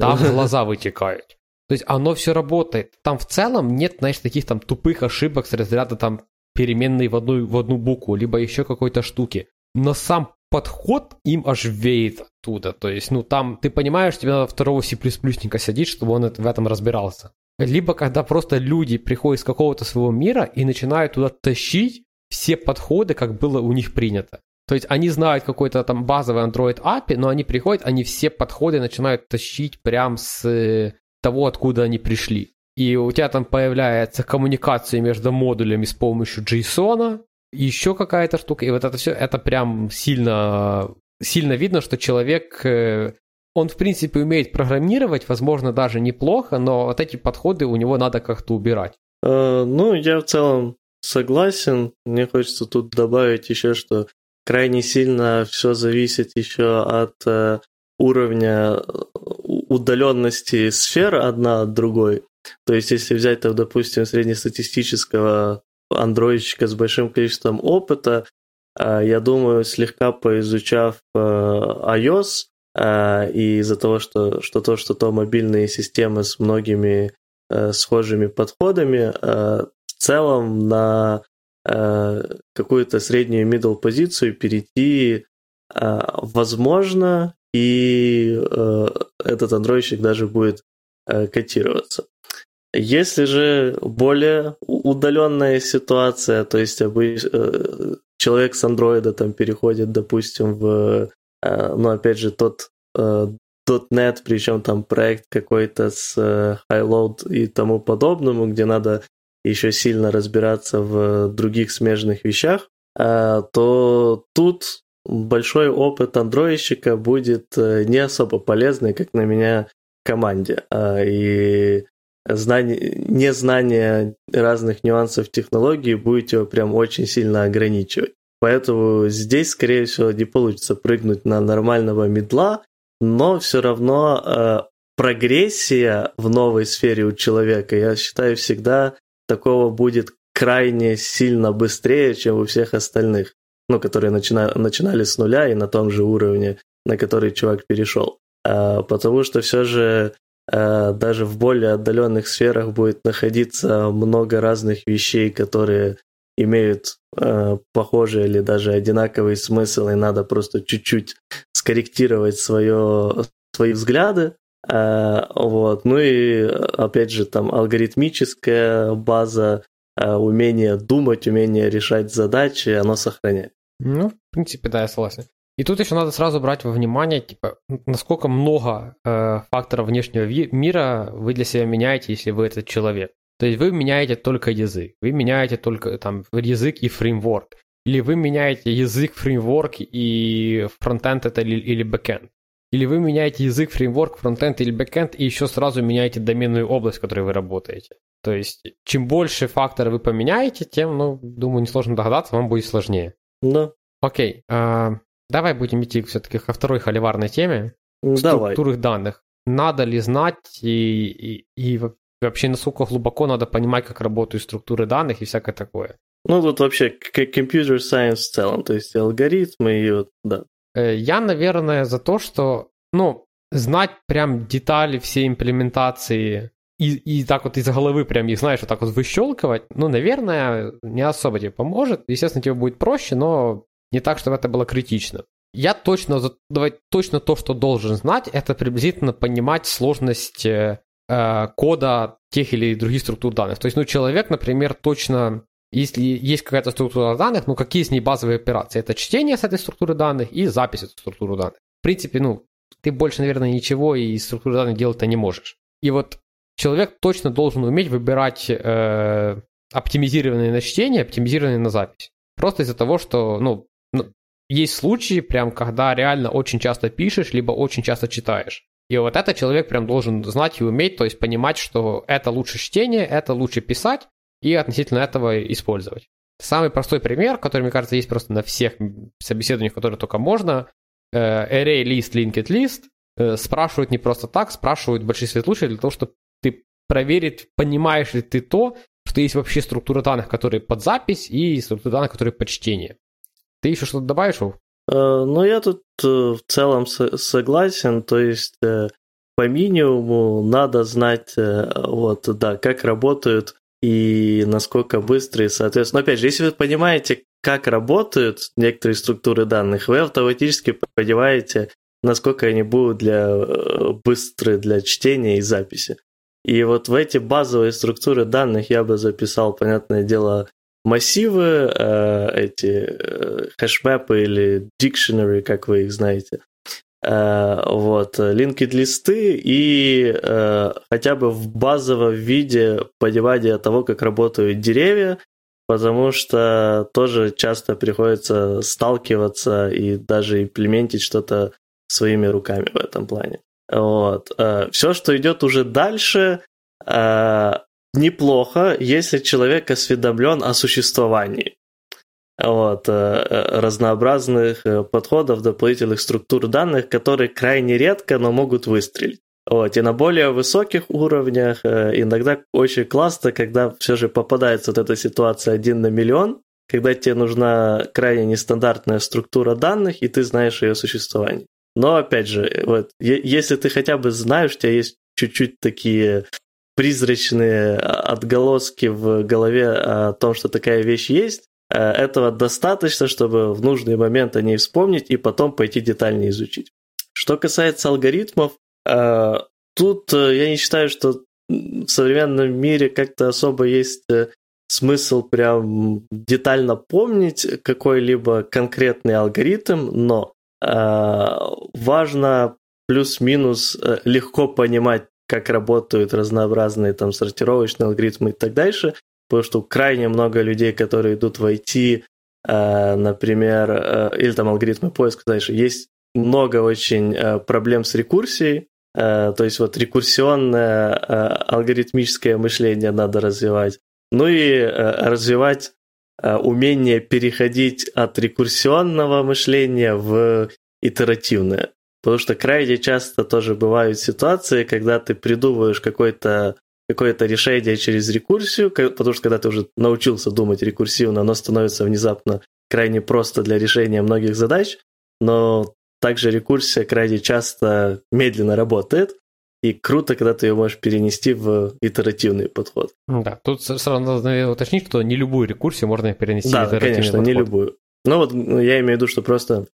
Там глаза вытекают. То есть оно все работает. Там в целом нет, знаешь, таких там тупых ошибок с разряда там переменной в одну, в одну букву, либо еще какой-то штуки. Но сам подход им аж веет оттуда. То есть, ну, там, ты понимаешь, тебе надо второго си плюс плюс-ника садить, чтобы он в этом разбирался. либо когда просто люди приходят из какого-то своего мира и начинают туда тащить все подходы, как было у них принято. То есть они знают какой-то там базовый Android эй пи ай, но они приходят, они все подходы начинают тащить прям с того, откуда они пришли. И у тебя там появляется коммуникация между модулями с помощью JSON, еще какая-то штука. И вот это все, это прям сильно, сильно видно, что человек, он в принципе умеет программировать, возможно, даже неплохо, но вот эти подходы у него надо как-то убирать. Ну, я в целом согласен. Мне хочется тут добавить еще, что крайне сильно все зависит еще от э, уровня удаленности сфер одна от другой. То есть, если взять, там, допустим, среднестатистического андроидчика с большим количеством опыта, э, я думаю, слегка поизучав э, iOS, э, и из-за того, что, что то, что то мобильные системы с многими э, схожими подходами, э, в целом на какую-то среднюю middle позицию перейти возможно, и этот андроидчик даже будет котироваться. Если же более удаленная ситуация, то есть человек с андроида там переходит, допустим, в, ну, опять же, тот .дот нет, причем там проект какой-то с high-load и тому подобному, где надо еще сильно разбираться в других смежных вещах, то тут большой опыт андроидщика будет не особо полезный, как на меня, команде. И знание, незнание разных нюансов технологии будет его прям очень сильно ограничивать. Поэтому здесь, скорее всего, не получится прыгнуть на нормального мидла, но все равно прогрессия в новой сфере у человека, я считаю, всегда такого будет крайне сильно быстрее, чем у всех остальных, ну, которые начина- начинали с нуля и на том же уровне, на который чувак перешел. А, потому что все же а, даже в более отдаленных сферах будет находиться много разных вещей, которые имеют а, похожий или даже одинаковый смысл, и надо просто чуть-чуть скорректировать свое, свои взгляды. Вот. Ну и, опять же, там алгоритмическая база, умение думать, умение решать задачи, оно сохраняет. Ну, в принципе, да, я согласен. И тут еще надо сразу брать во внимание, типа, насколько много э, факторов внешнего ви- мира вы для себя меняете, если вы этот человек. То есть вы меняете только язык, вы меняете только там язык и фреймворк, или вы меняете язык, фреймворк и фронтенд это или, или бэкенд. Или вы меняете язык, фреймворк, фронтенд или бэкенд, и еще сразу меняете доменную область, в которой вы работаете. То есть, чем больше факторов вы поменяете, тем, ну, думаю, несложно догадаться, вам будет сложнее. Да. Окей. Э, давай будем идти все-таки ко второй холиварной теме. Давай. Структурных данных. Надо ли знать и, и, и вообще насколько глубоко надо понимать, как работают структуры данных и всякое такое? Ну, тут вообще computer science в целом, то есть алгоритмы и вот, да. Я, наверное, за то, что, ну, знать прям детали всей имплементации и, и так вот из головы прям их, знаешь, вот так вот выщелкивать, ну, наверное, не особо тебе поможет. Естественно, тебе будет проще, но не так, чтобы это было критично. Я точно, давай, точно то, что должен знать, это приблизительно понимать сложность э, кода тех или других структур данных. То есть, ну, человек, например, точно... Если есть какая-то структура данных, ну какие с ней базовые операции? Это чтение с этой структуры данных и запись в эту структуру данных. В принципе, ну, ты больше, наверное, ничего из структуры данных делать-то не можешь. И вот человек точно должен уметь выбирать э, оптимизированные на чтение, оптимизированные на запись. Просто из-за того, что, ну, есть случаи, прям, когда реально очень часто пишешь, либо очень часто читаешь. И вот это человек прям должен знать и уметь, то есть понимать, что это лучше чтение, это лучше писать, и относительно этого использовать. Самый простой пример, который, мне кажется, есть просто на всех собеседованиях, которые только можно, array list, linked list, спрашивают не просто так, спрашивают в большинстве случаев для того, чтобы ты проверить, понимаешь ли ты то, что есть вообще структура данных, которые под запись, и структура данных, которые под чтение. Ты еще что-то добавишь, Вов? Ну, я тут в целом согласен, то есть по минимуму надо знать, вот, да, как работают и насколько быстро, и, соответственно, опять же, если вы понимаете, как работают некоторые структуры данных, вы автоматически понимаете, насколько они будут для, быстры для чтения и записи. И вот в эти базовые структуры данных я бы записал, понятное дело, массивы, э, эти э, хэшмэпы или dictionary, как вы их знаете, э, вот, linked листы и э, хотя бы в базовом виде понимания того, как работают деревья, потому что тоже часто приходится сталкиваться и даже имплементить что-то своими руками в этом плане. Вот. Все, что идет уже дальше, неплохо, если человек осведомлен о существовании вот. Разнообразных подходов, дополнительных структур данных, которые крайне редко, но могут выстрелить. Вот. И на более высоких уровнях иногда очень классно, когда все же попадается вот эта ситуация один на миллион, когда тебе нужна крайне нестандартная структура данных, и ты знаешь ее существование. Но, опять же, вот, е- если ты хотя бы знаешь, у тебя есть чуть-чуть такие призрачные отголоски в голове о том, что такая вещь есть, этого достаточно, чтобы в нужный момент о ней вспомнить и потом пойти детальнее изучить. Что касается алгоритмов, тут я не считаю, что в современном мире как-то особо есть смысл прям детально помнить какой-либо конкретный алгоритм, но важно плюс-минус легко понимать, как работают разнообразные там сортировочные алгоритмы и так дальше, потому что крайне много людей, которые идут в ай ти, например, или там алгоритмы поиска, дальше есть много очень проблем с рекурсией, то есть вот рекурсионное алгоритмическое мышление надо развивать, ну и развивать умение переходить от рекурсионного мышления в итеративное. Потому что крайне часто тоже бывают ситуации, когда ты придумываешь какое-то, какое-то решение через рекурсию, потому что когда ты уже научился думать рекурсивно, оно становится внезапно крайне просто для решения многих задач, но также рекурсия крайне часто медленно работает, и круто, когда ты ее можешь перенести в итеративный подход. Да, тут сразу надо уточнить, что не любую рекурсию можно перенести да, в итеративный конечно, подход. Да, конечно, не любую. Ну вот я имею в виду, что просто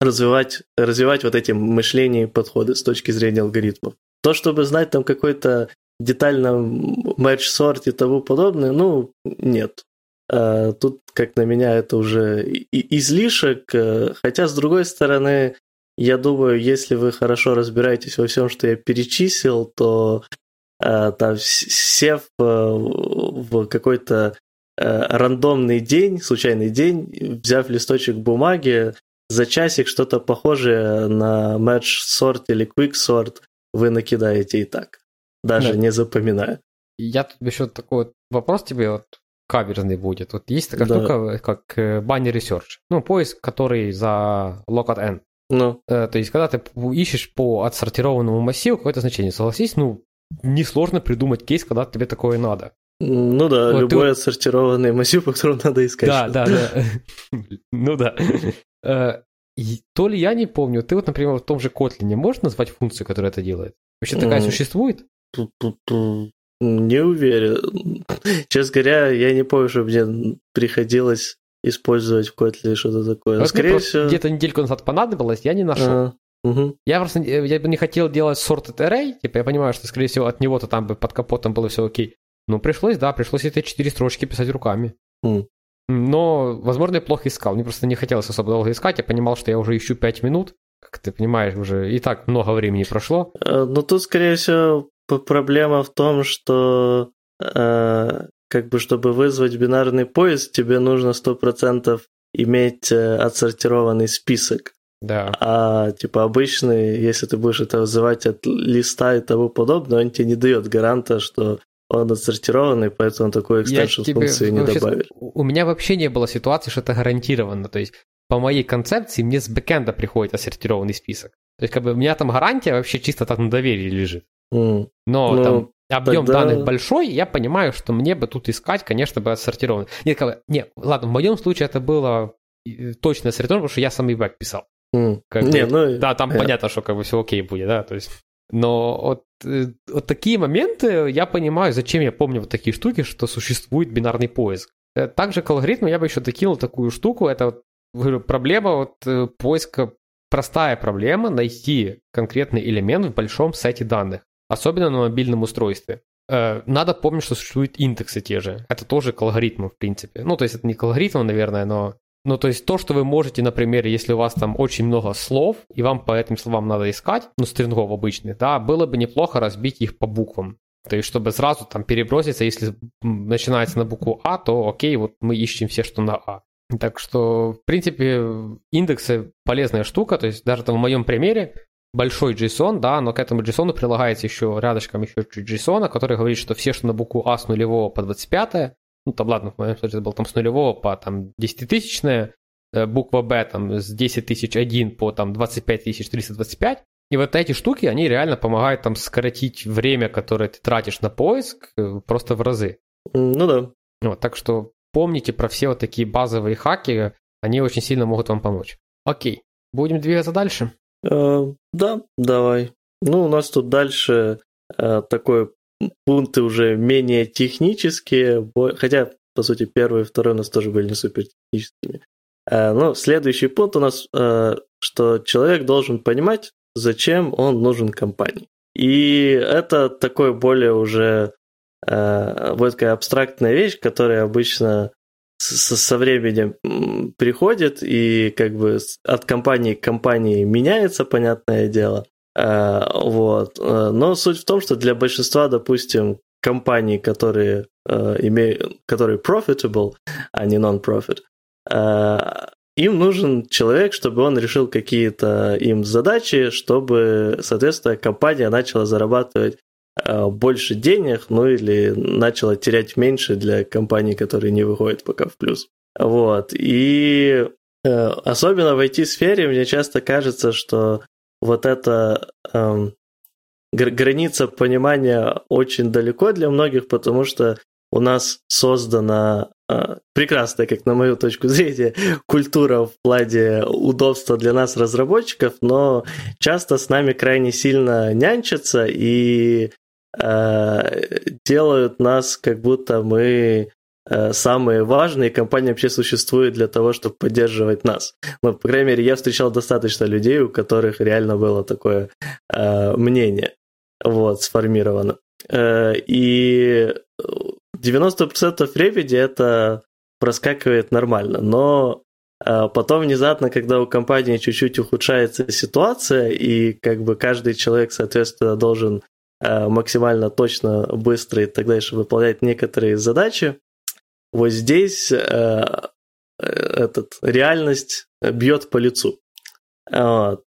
развивать, развивать вот эти мышления и подходы с точки зрения алгоритмов. То, чтобы знать там какой-то детально match-сорт и тому подобное, ну, нет. Тут, как на меня, это уже излишек, хотя, с другой стороны, я думаю, если вы хорошо разбираетесь во всем, что я перечислил, то э, там, сев э, в какой-то э, рандомный день, случайный день, взяв листочек бумаги, за часик что-то похожее на match-сорт или quick-сорт вы накидаете и так, даже да. не запоминая. Я тут еще такой вот вопрос тебе вот каверзный будет. Вот есть такая да. штука, как binary search, ну, поиск, который за LocalN. Ну. То есть, когда ты ищешь по отсортированному массиву какое-то значение, согласись, ну, несложно придумать кейс, когда тебе такое надо. Ну да, вот любой ты... отсортированный массив, по которому надо искать. Да, да, да. Ну да. То ли я не помню, ты вот, например, в том же Kotlin можешь назвать функцию, которая это делает? Вообще такая существует? Не уверен. Честно говоря, я не помню, что мне приходилось использовать в Kotlin что-то такое. Вот скорее всего... Где-то недельку назад понадобилось, я не нашел. А, угу. Я просто я бы не хотел делать sorted array, типа я понимаю, что, скорее всего, от него-то там бы под капотом было все окей. Но пришлось, да, пришлось эти четыре строчки писать руками. Хм. Но, возможно, я плохо искал. Мне просто не хотелось особо долго искать. Я понимал, что я уже ищу пять минут. Как ты понимаешь, уже и так много времени прошло. Но тут, скорее всего, проблема в том, что... Как бы, чтобы вызвать бинарный поиск, тебе нужно сто процентов иметь отсортированный список. Да. А типа обычный, если ты будешь это вызывать от листа и тому подобное, он тебе не дает гаранта, что он отсортированный, поэтому такую экстеншн-функцию не добавит. У меня вообще не было ситуации, что это гарантированно. То есть, по моей концепции, мне с бэкэнда приходит отсортированный список. То есть, как бы, у меня там гарантия вообще чисто так на доверии лежит. Mm. Но ну... там... Объем тогда... данных большой, я понимаю, что мне бы тут искать, конечно, бы отсортирован. Нет, как бы, нет, ладно, в моем случае это было точно отсортировано, потому что я сам ивэк писал. Mm. Как не, бы, ну, да, там yeah. понятно, что как бы все окей будет, да, то есть. Но вот, вот такие моменты я понимаю, зачем я помню вот такие штуки, что существует бинарный поиск. Также к алгоритму я бы еще докинул такую штуку, это вот проблема вот поиска, простая проблема найти конкретный элемент в большом сете данных. особенно на мобильном устройстве. Надо помнить, что существуют индексы те же. Это тоже к алгоритму, в принципе. Ну, то есть, это не к алгоритму, наверное, но... Ну, то есть, то, что вы можете, например, если у вас там очень много слов, и вам по этим словам надо искать, ну, стрингов обычных, да, было бы неплохо разбить их по буквам. То есть, чтобы сразу там переброситься, если начинается на букву А, то окей, вот мы ищем все, что на А. Так что, в принципе, индексы полезная штука, то есть, даже там в моем примере большой JSON, да, но к этому JSON прилагается еще рядышком еще чуть JSON, который говорит, что все, что на букву А с нулевого по двадцать пятое, ну, там, ладно, в моем случае это было там с нулевого по там десятитысячное, буква Б там с десять тысяч один по там двадцать пять тысяч триста двадцать пять, и вот эти штуки, они реально помогают там сократить время, которое ты тратишь на поиск, просто в разы. Ну да. Вот, так что помните про все вот такие базовые хаки, они очень сильно могут вам помочь. Окей, будем двигаться дальше. Uh, да, давай. Ну, у нас тут дальше uh, такой пункты уже менее технические, хотя, по сути, первый и второй у нас тоже были не супер техническими. Uh, но следующий пункт у нас, uh, что человек должен понимать, зачем он нужен компании. И это такой более уже uh, вот такая абстрактная вещь, которая обычно со временем приходит и как бы от компании к компании меняется, понятное дело. Вот. Но суть в том, что для большинства, допустим, компаний, которые имеют, которые profitable, а не non-profit, им нужен человек, чтобы он решил какие-то им задачи, чтобы, соответственно, компания начала зарабатывать больше денег, ну или начала терять меньше для компаний, которые не выходят пока в плюс. Вот. И э, особенно в ай ти-сфере мне часто кажется, что вот эта э, граница понимания очень далеко для многих, потому что у нас создана э, прекрасная, как на мою точку зрения, культура в плане удобства для нас, разработчиков, но часто с нами крайне сильно нянчатся и делают нас, как будто мы самые важные, компания вообще существует для того, чтобы поддерживать нас. Но, по крайней мере, я встречал достаточно людей, у которых реально было такое мнение, вот, сформировано. И девяносто процентов времени это проскакивает нормально, но потом внезапно, когда у компании чуть-чуть ухудшается ситуация, и как бы каждый человек, соответственно, должен максимально точно, быстро и так дальше выполнять некоторые задачи, вот здесь э, этот, реальность бьет по лицу. Вот.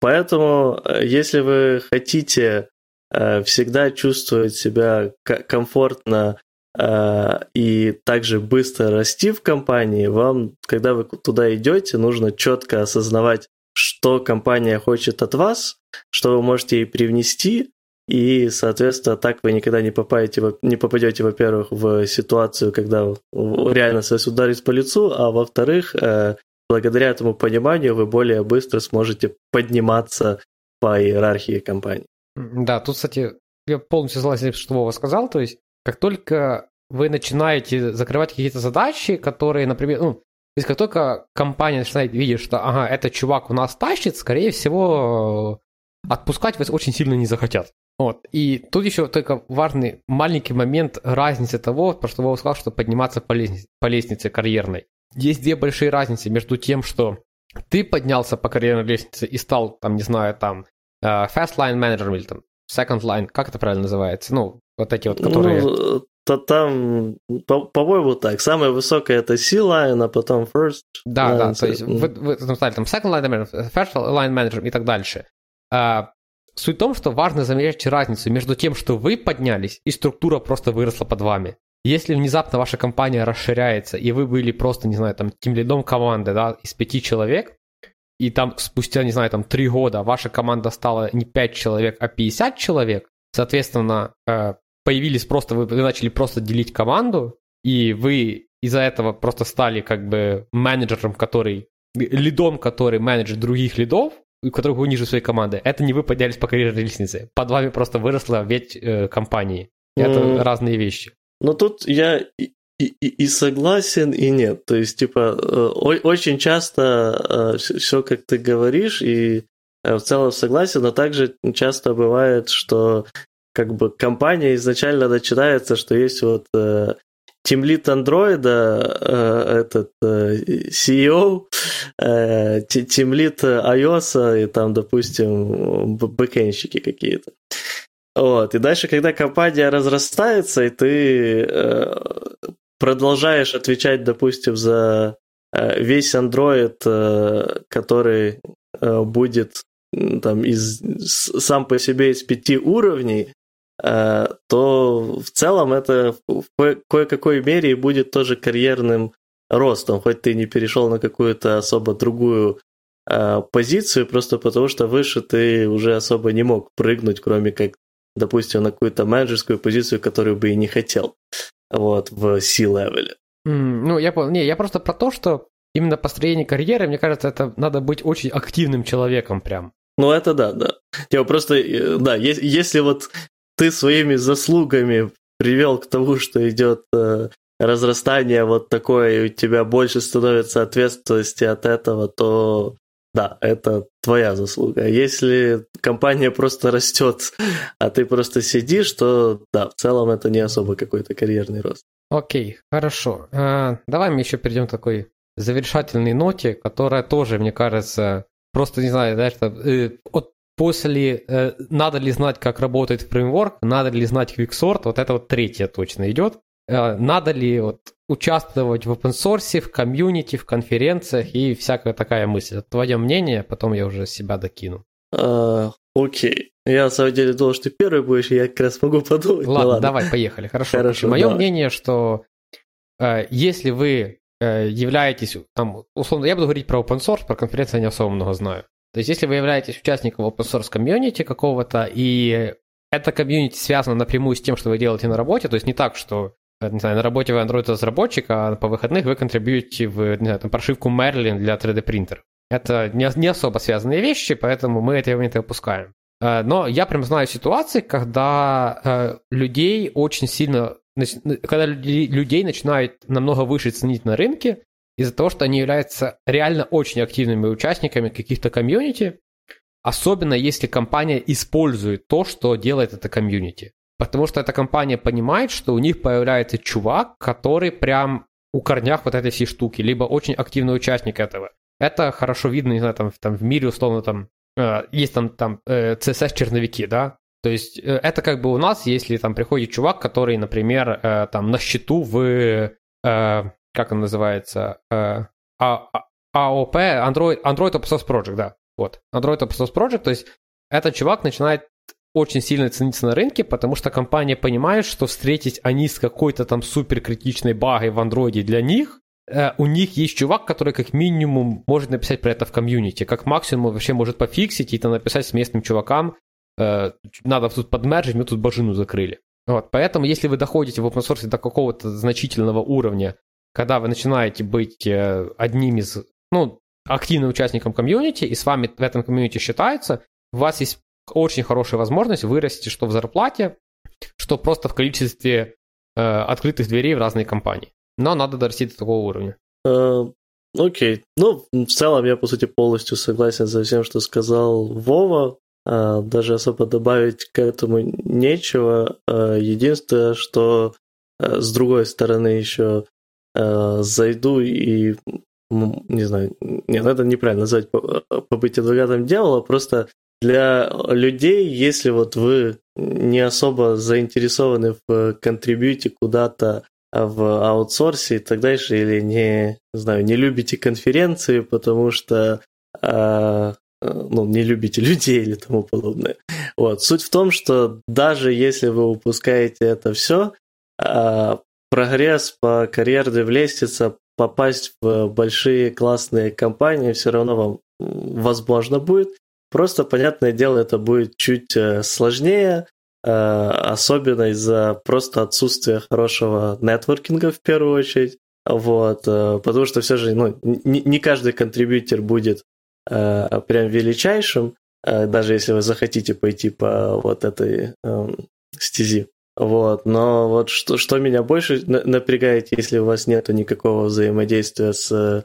Поэтому, если вы хотите э, всегда чувствовать себя комфортно э, и также быстро расти в компании, вам, когда вы туда идете, нужно четко осознавать, что компания хочет от вас, что вы можете ей привнести. И, соответственно, так вы никогда не попадете, не попадете, во-первых, в ситуацию, когда реально вас ударит по лицу, а во-вторых, благодаря этому пониманию вы более быстро сможете подниматься по иерархии компании. Да, тут, кстати, я полностью согласен с тем, что Вова сказал, то есть как только вы начинаете закрывать какие-то задачи, которые, например, ну, то есть как только компания начинает видеть, что, ага, этот чувак у нас тащит, скорее всего, отпускать вас очень сильно не захотят. Вот. И тут еще только важный маленький момент разницы того, про что Вова сказал, что подниматься по лестнице, по лестнице карьерной. Есть две большие разницы между тем, что ты поднялся по карьерной лестнице и стал, там, не знаю, там, first line manager или там second line, как это правильно называется? Ну, вот эти вот, которые... Ну, то там, по- по-моему, так, самая высокая это C-line, а потом first line. Да, да, то есть вы, вы там стали там second line manager, first line manager и так дальше. Суть в том, что важно замечать разницу между тем, что вы поднялись, и структура просто выросла под вами. Если внезапно ваша компания расширяется, и вы были просто, не знаю, там, тимлидом команды, да, из пяти человек, и там спустя, не знаю, там, три года ваша команда стала не пять человек, а пятьдесят человек, соответственно, появились просто, вы начали просто делить команду, и вы из-за этого просто стали как бы менеджером, который, лидом, который менеджер других лидов, у которых вы ниже своей команды, это не вы поднялись по карьерной лестнице. Под вами просто выросла ветвь э, компании. Это mm. разные вещи. Но тут я и, и, и согласен, и нет. То есть, типа, о- очень часто э, все, как ты говоришь, и э, в целом согласен, но также часто бывает, что как бы компания изначально начинается, что есть вот э, тимлид андроида, э, этот э, си и о, э, тимлид iOS и там, допустим, бэкэндщики какие-то. Вот. И дальше, когда компания разрастается, и ты э, продолжаешь отвечать, допустим, за э, весь Android, э, который э, будет там, из, сам по себе из пяти уровней, э, то в целом это в ко- кое-какой мере и будет тоже карьерным ростом, хоть ты не перешел на какую-то особо другую э, позицию, просто потому что выше ты уже особо не мог прыгнуть, кроме как, допустим, на какую-то менеджерскую позицию, которую бы и не хотел вот, в C-левеле. Mm, ну, я понял. Не, я просто про то, что именно построение карьеры, мне кажется, это надо быть очень активным человеком прям. Ну, это да, да. Я просто, да, если, если вот ты своими заслугами привел к тому, что идет э, разрастание вот такое, и у тебя больше становится ответственности от этого, то... Да, это твоя заслуга. Если компания просто растет, а ты просто сидишь, то да, в целом это не особо какой-то карьерный рост. Окей, хорошо. А, давай мы еще перейдем к такой завершательной ноте, которая тоже, мне кажется, просто не знаю, знаешь, там, э, от, после э, надо ли знать, как работает фреймворк, надо ли знать Quicksort, вот это вот третье точно идет. Э, надо ли вот участвовать в опенсорсе, в комьюнити, в конференциях и всякая такая мысль. Твое мнение, потом я уже себя докину. А, окей. Я на самом деле думал, что ты первый будешь, и я как раз могу подумать. Ладно, ну, ладно. Давай, поехали. Хорошо. Хорошо. Мое давай. мнение, что э, если вы э, являетесь, там, условно, я буду говорить про опенсорс, про конференции я не особо много знаю. То есть, если вы являетесь участником опенсорс комьюнити какого-то, и это комьюнити связано напрямую с тем, что вы делаете на работе, то есть не так, что не знаю, на работе вы Android-разработчик, а по выходных вы контрибьюете в не знаю, там, прошивку Merlin для три дэ принтера. Это не, не особо связанные вещи, поэтому мы эти моменты опускаем. Но я прям знаю ситуации, когда людей очень сильно... Когда людей начинают намного выше ценить на рынке из-за того, что они являются реально очень активными участниками каких-то комьюнити, особенно если компания использует то, что делает это комьюнити. Потому что эта компания понимает, что у них появляется чувак, который прям у корнях вот этой всей штуки, либо очень активный участник этого. Это хорошо видно, не знаю, там, там в мире условно там э, есть там, там э, си эс эс-черновики, да? То есть э, это как бы у нас, если там приходит чувак, который, например, э, там на счету в, э, как он называется, э, а, а, АОП, Android, Android Open Source Project, да, вот, Android Open Source Project, то есть этот чувак начинает очень сильно ценится на рынке, потому что компания понимает, что встретить они с какой-то там суперкритичной багой в андроиде для них, э, у них есть чувак, который как минимум может написать про это в комьюнити, как максимум вообще может пофиксить и там написать с местным чувакам, э, надо тут подмержить, мы тут бажину закрыли. Вот, поэтому если вы доходите в опенсорсе до какого-то значительного уровня, когда вы начинаете быть э, одним из, ну, активным участником комьюнити, и с вами в этом комьюнити считается, у вас есть очень хорошая возможность вырасти что в зарплате, что просто в количестве э, открытых дверей в разные компании. Но надо дорасти до такого уровня. Э, окей. Ну, в целом я, по сути, полностью согласен со всем, что сказал Вова. Э, даже особо добавить к этому нечего. Э, единственное, что э, с другой стороны еще э, зайду и... Не знаю, нет, это неправильно назвать побыть адвокатом дьявола, просто для людей, если вот вы не особо заинтересованы в контрибьюте куда-то в аутсорсе и так дальше, или не, не знаю, не любите конференции, потому что э, ну, не любите людей или тому подобное. Вот. Суть в том, что даже если вы упускаете это все, э, прогресс по карьерной лестнице, попасть в большие классные компании все равно вам возможно будет. Просто, понятное дело, это будет чуть сложнее, особенно из-за просто отсутствия хорошего нетворкинга в первую очередь. Вот, потому что все же ну, не каждый контрибьютер будет прям величайшим, даже если вы захотите пойти по вот этой стези. Вот, но вот что, что меня больше напрягает, если у вас нет никакого взаимодействия с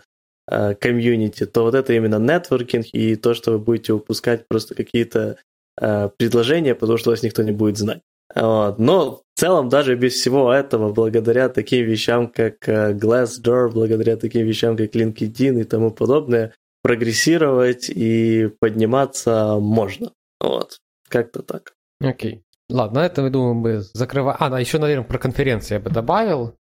комьюнити, то вот это именно нетворкинг и то, что вы будете упускать просто какие-то э, предложения, потому что вас никто не будет знать. Вот. Но в целом даже без всего этого, благодаря таким вещам, как Glassdoor, благодаря таким вещам, как LinkedIn и тому подобное, прогрессировать и подниматься можно. Вот. Как-то так. Окей. Okay. Ладно, это, я думаю, мы закрываем. А, да, еще, наверное, про конференции я бы добавил.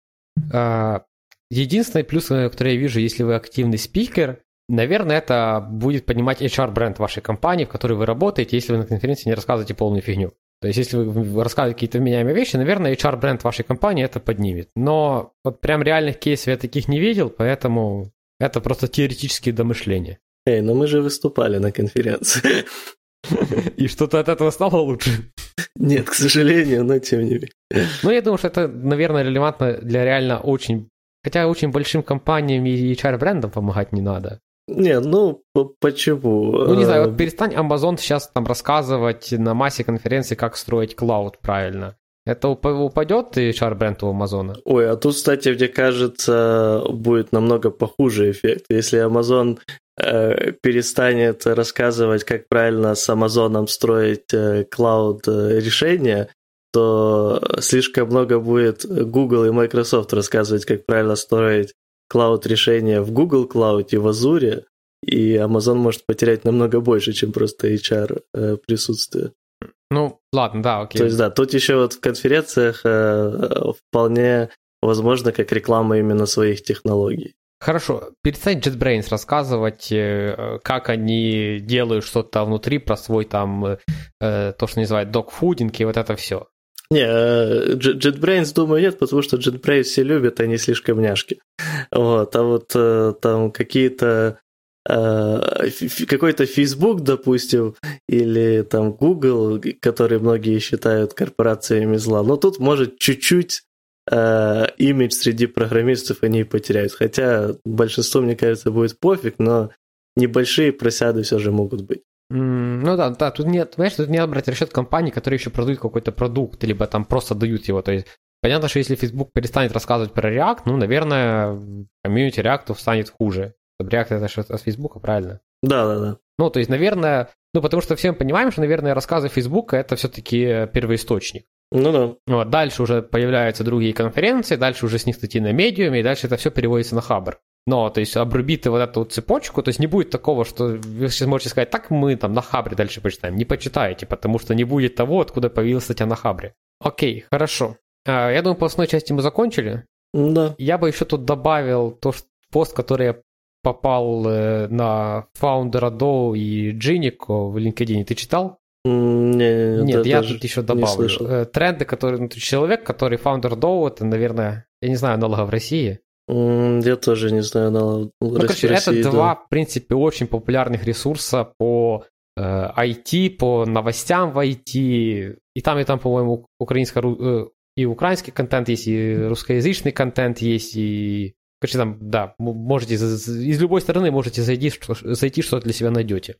Единственный плюс, который я вижу, если вы активный спикер, наверное, это будет поднимать эйч ар-бренд вашей компании, в которой вы работаете, если вы на конференции не рассказываете полную фигню. То есть, если вы рассказываете какие-то вменяемые вещи, наверное, эйч ар-бренд вашей компании это поднимет. Но вот прям реальных кейсов я таких не видел, поэтому это просто теоретические домышления. Эй, но мы же выступали на конференции. И что-то от этого стало лучше? Нет, к сожалению, но тем не менее. Ну, я думаю, что это, наверное, релевантно для реально очень... Хотя очень большим компаниям и эйч ар-брендам помогать не надо. Не, ну, почему? Ну, не знаю, вот перестань Amazon сейчас там рассказывать на массе конференций, как строить клауд правильно. Это упадет эйч ар-бренд у Амазона? Ой, а тут, кстати, мне кажется, будет намного похуже эффект. Если Amazon э, перестанет рассказывать, как правильно с Амазоном строить клауд-решения, э, то слишком много будет Google и Microsoft рассказывать, как правильно строить клауд-решения в Google Cloud и в Azure, и Amazon может потерять намного больше, чем просто эйч ар-присутствие. Ну, ладно, да, окей. То есть, да, тут еще вот в конференциях э, вполне возможно, как реклама именно своих технологий. Хорошо, перестань JetBrains рассказывать, как они делают что-то внутри про свой там, э, то, что называют догфудинг и вот это все. Не, JetBrains, думаю, нет, потому что JetBrains все любят, они слишком няшки. Вот, а вот там какие-то какой-то Facebook, допустим, или там Google, которые многие считают корпорациями зла, но тут, может, чуть-чуть имидж среди программистов они потеряют. Хотя большинству, мне кажется, будет пофиг, но небольшие просяды все же могут быть. Ну да, да, тут нет, понимаешь, тут не надо брать расчет компаний, которые еще продают какой-то продукт, либо там просто дают его. То есть понятно, что если Facebook перестанет рассказывать про React, ну, наверное, комьюнити React станет хуже. React это же от Facebook, правильно? Да, да, да. Ну, то есть, наверное, ну, потому что все мы понимаем, что, наверное, рассказы Facebook это все-таки первоисточник. Ну да. Вот, дальше уже появляются другие конференции, дальше уже с них статьи на Medium, и дальше это все переводится на Habr. Но, то есть, обрубит вот эту вот цепочку, то есть, не будет такого, что вы сейчас можете сказать, так мы там на Habr дальше почитаем. Не почитаете, потому что не будет того, откуда появилась статья на Habr. Окей, хорошо. Я думаю, по основной части мы закончили. Да. Я бы еще тут добавил то, что пост, который я попал на фаундера ди о у и Джиннико в LinkedIn. Ты читал? Не, Нет, я тут еще добавлю. Тренды, которые... Ну, человек, который фаундер ди о у, это, наверное, я не знаю, аналога в России. Я тоже не знаю аналога ну, в короче, России. Это да. Два, в принципе, очень популярных ресурса по э, ай ти, по новостям в ай ти. И там, и там, по-моему, украинский, э, и украинский контент есть, и русскоязычный контент есть, и... Короче, там, да, можете... Из любой стороны можете зайти, что, зайти, что для себя найдете.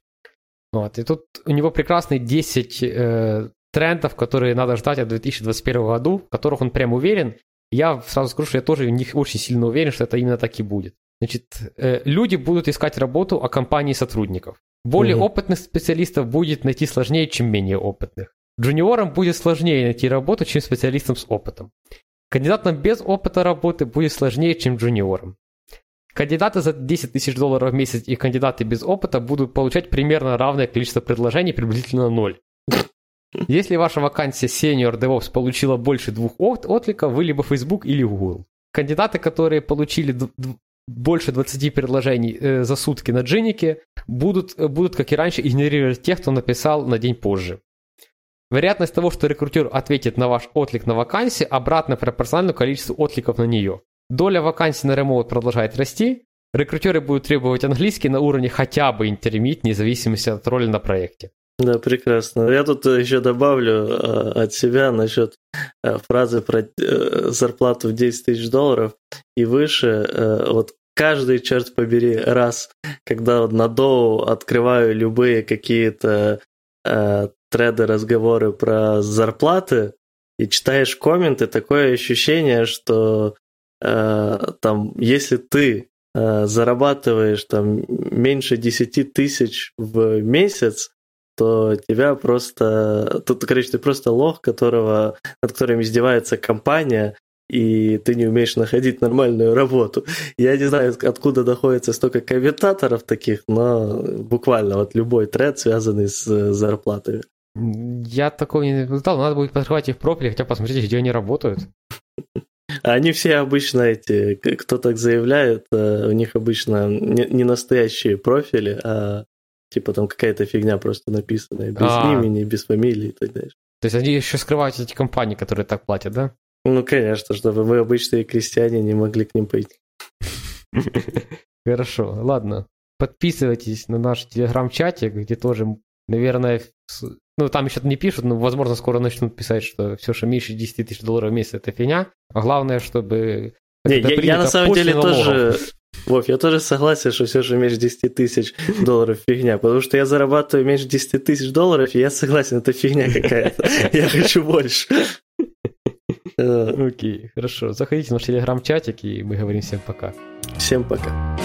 Вот, и тут у него прекрасные десять э, трендов, которые надо ждать от две тысячи двадцать первого году, в которых он прям уверен. Я сразу скажу, что я тоже в них очень сильно уверен, что это именно так и будет. Значит, э, люди будут искать работу, а компании сотрудников. Более угу. опытных специалистов будет найти сложнее, чем менее опытных. Джуниорам будет сложнее найти работу, чем специалистам с опытом. Кандидатам без опыта работы будет сложнее, чем джуниорам. Кандидаты за десять тысяч долларов в месяц и кандидаты без опыта будут получать примерно равное количество предложений, приблизительно ноль. Если ваша вакансия Senior DevOps получила больше двух от- откликов, вы либо Facebook или Google. Кандидаты, которые получили д- д- больше двадцати предложений э, за сутки на Джиннике, будут, будут, как и раньше, игнорировать тех, кто написал на день позже. Вероятность того, что рекрутер ответит на ваш отклик на вакансии, обратно пропорциональна количеству откликов на нее. Доля вакансий на ремоут продолжает расти. Рекрутеры будут требовать английский на уровне хотя бы intermediate, вне зависимости от роли на проекте. Да, прекрасно. Я тут еще добавлю от себя насчет фразы про зарплату в десять тысяч долларов и выше. Вот каждый, черт побери, раз, когда на ди о у открываю любые какие-то треды, разговоры про зарплаты и читаешь комменты, такое ощущение, что там, если ты э, зарабатываешь там меньше десяти тысяч в месяц, то тебя просто... Тут, короче, ты просто лох, которого, над которым издевается компания, и ты не умеешь находить нормальную работу. Я не знаю, откуда находится столько комментаторов таких, но буквально вот любой тред, связанный с зарплатами. Я такого не знал, надо будет подкрывать их профили, хотя посмотреть, где они работают. Они все обычно эти, кто так заявляет, у них обычно не настоящие профили, а типа там какая-то фигня просто написанная, без А-а-а. имени, без фамилии и так далее. То есть они еще скрывают эти компании, которые так платят, да? Ну, конечно, чтобы мы, обычные крестьяне, не могли к ним пойти. Хорошо, ладно. Подписывайтесь на наш телеграм-чатик, где тоже, наверное, ну, там еще не пишут, но, возможно, скоро начнут писать, что все, что меньше десять тысяч долларов в месяц, это фигня. А главное, чтобы... Не, я, я на самом деле тоже... Вов, я тоже согласен, что все же меньше десять тысяч долларов фигня, потому что я зарабатываю меньше десять тысяч долларов, и я согласен, это фигня какая-то. Я хочу больше. Окей, хорошо. Заходите в наш телеграм-чатик, и мы говорим всем пока. Всем пока.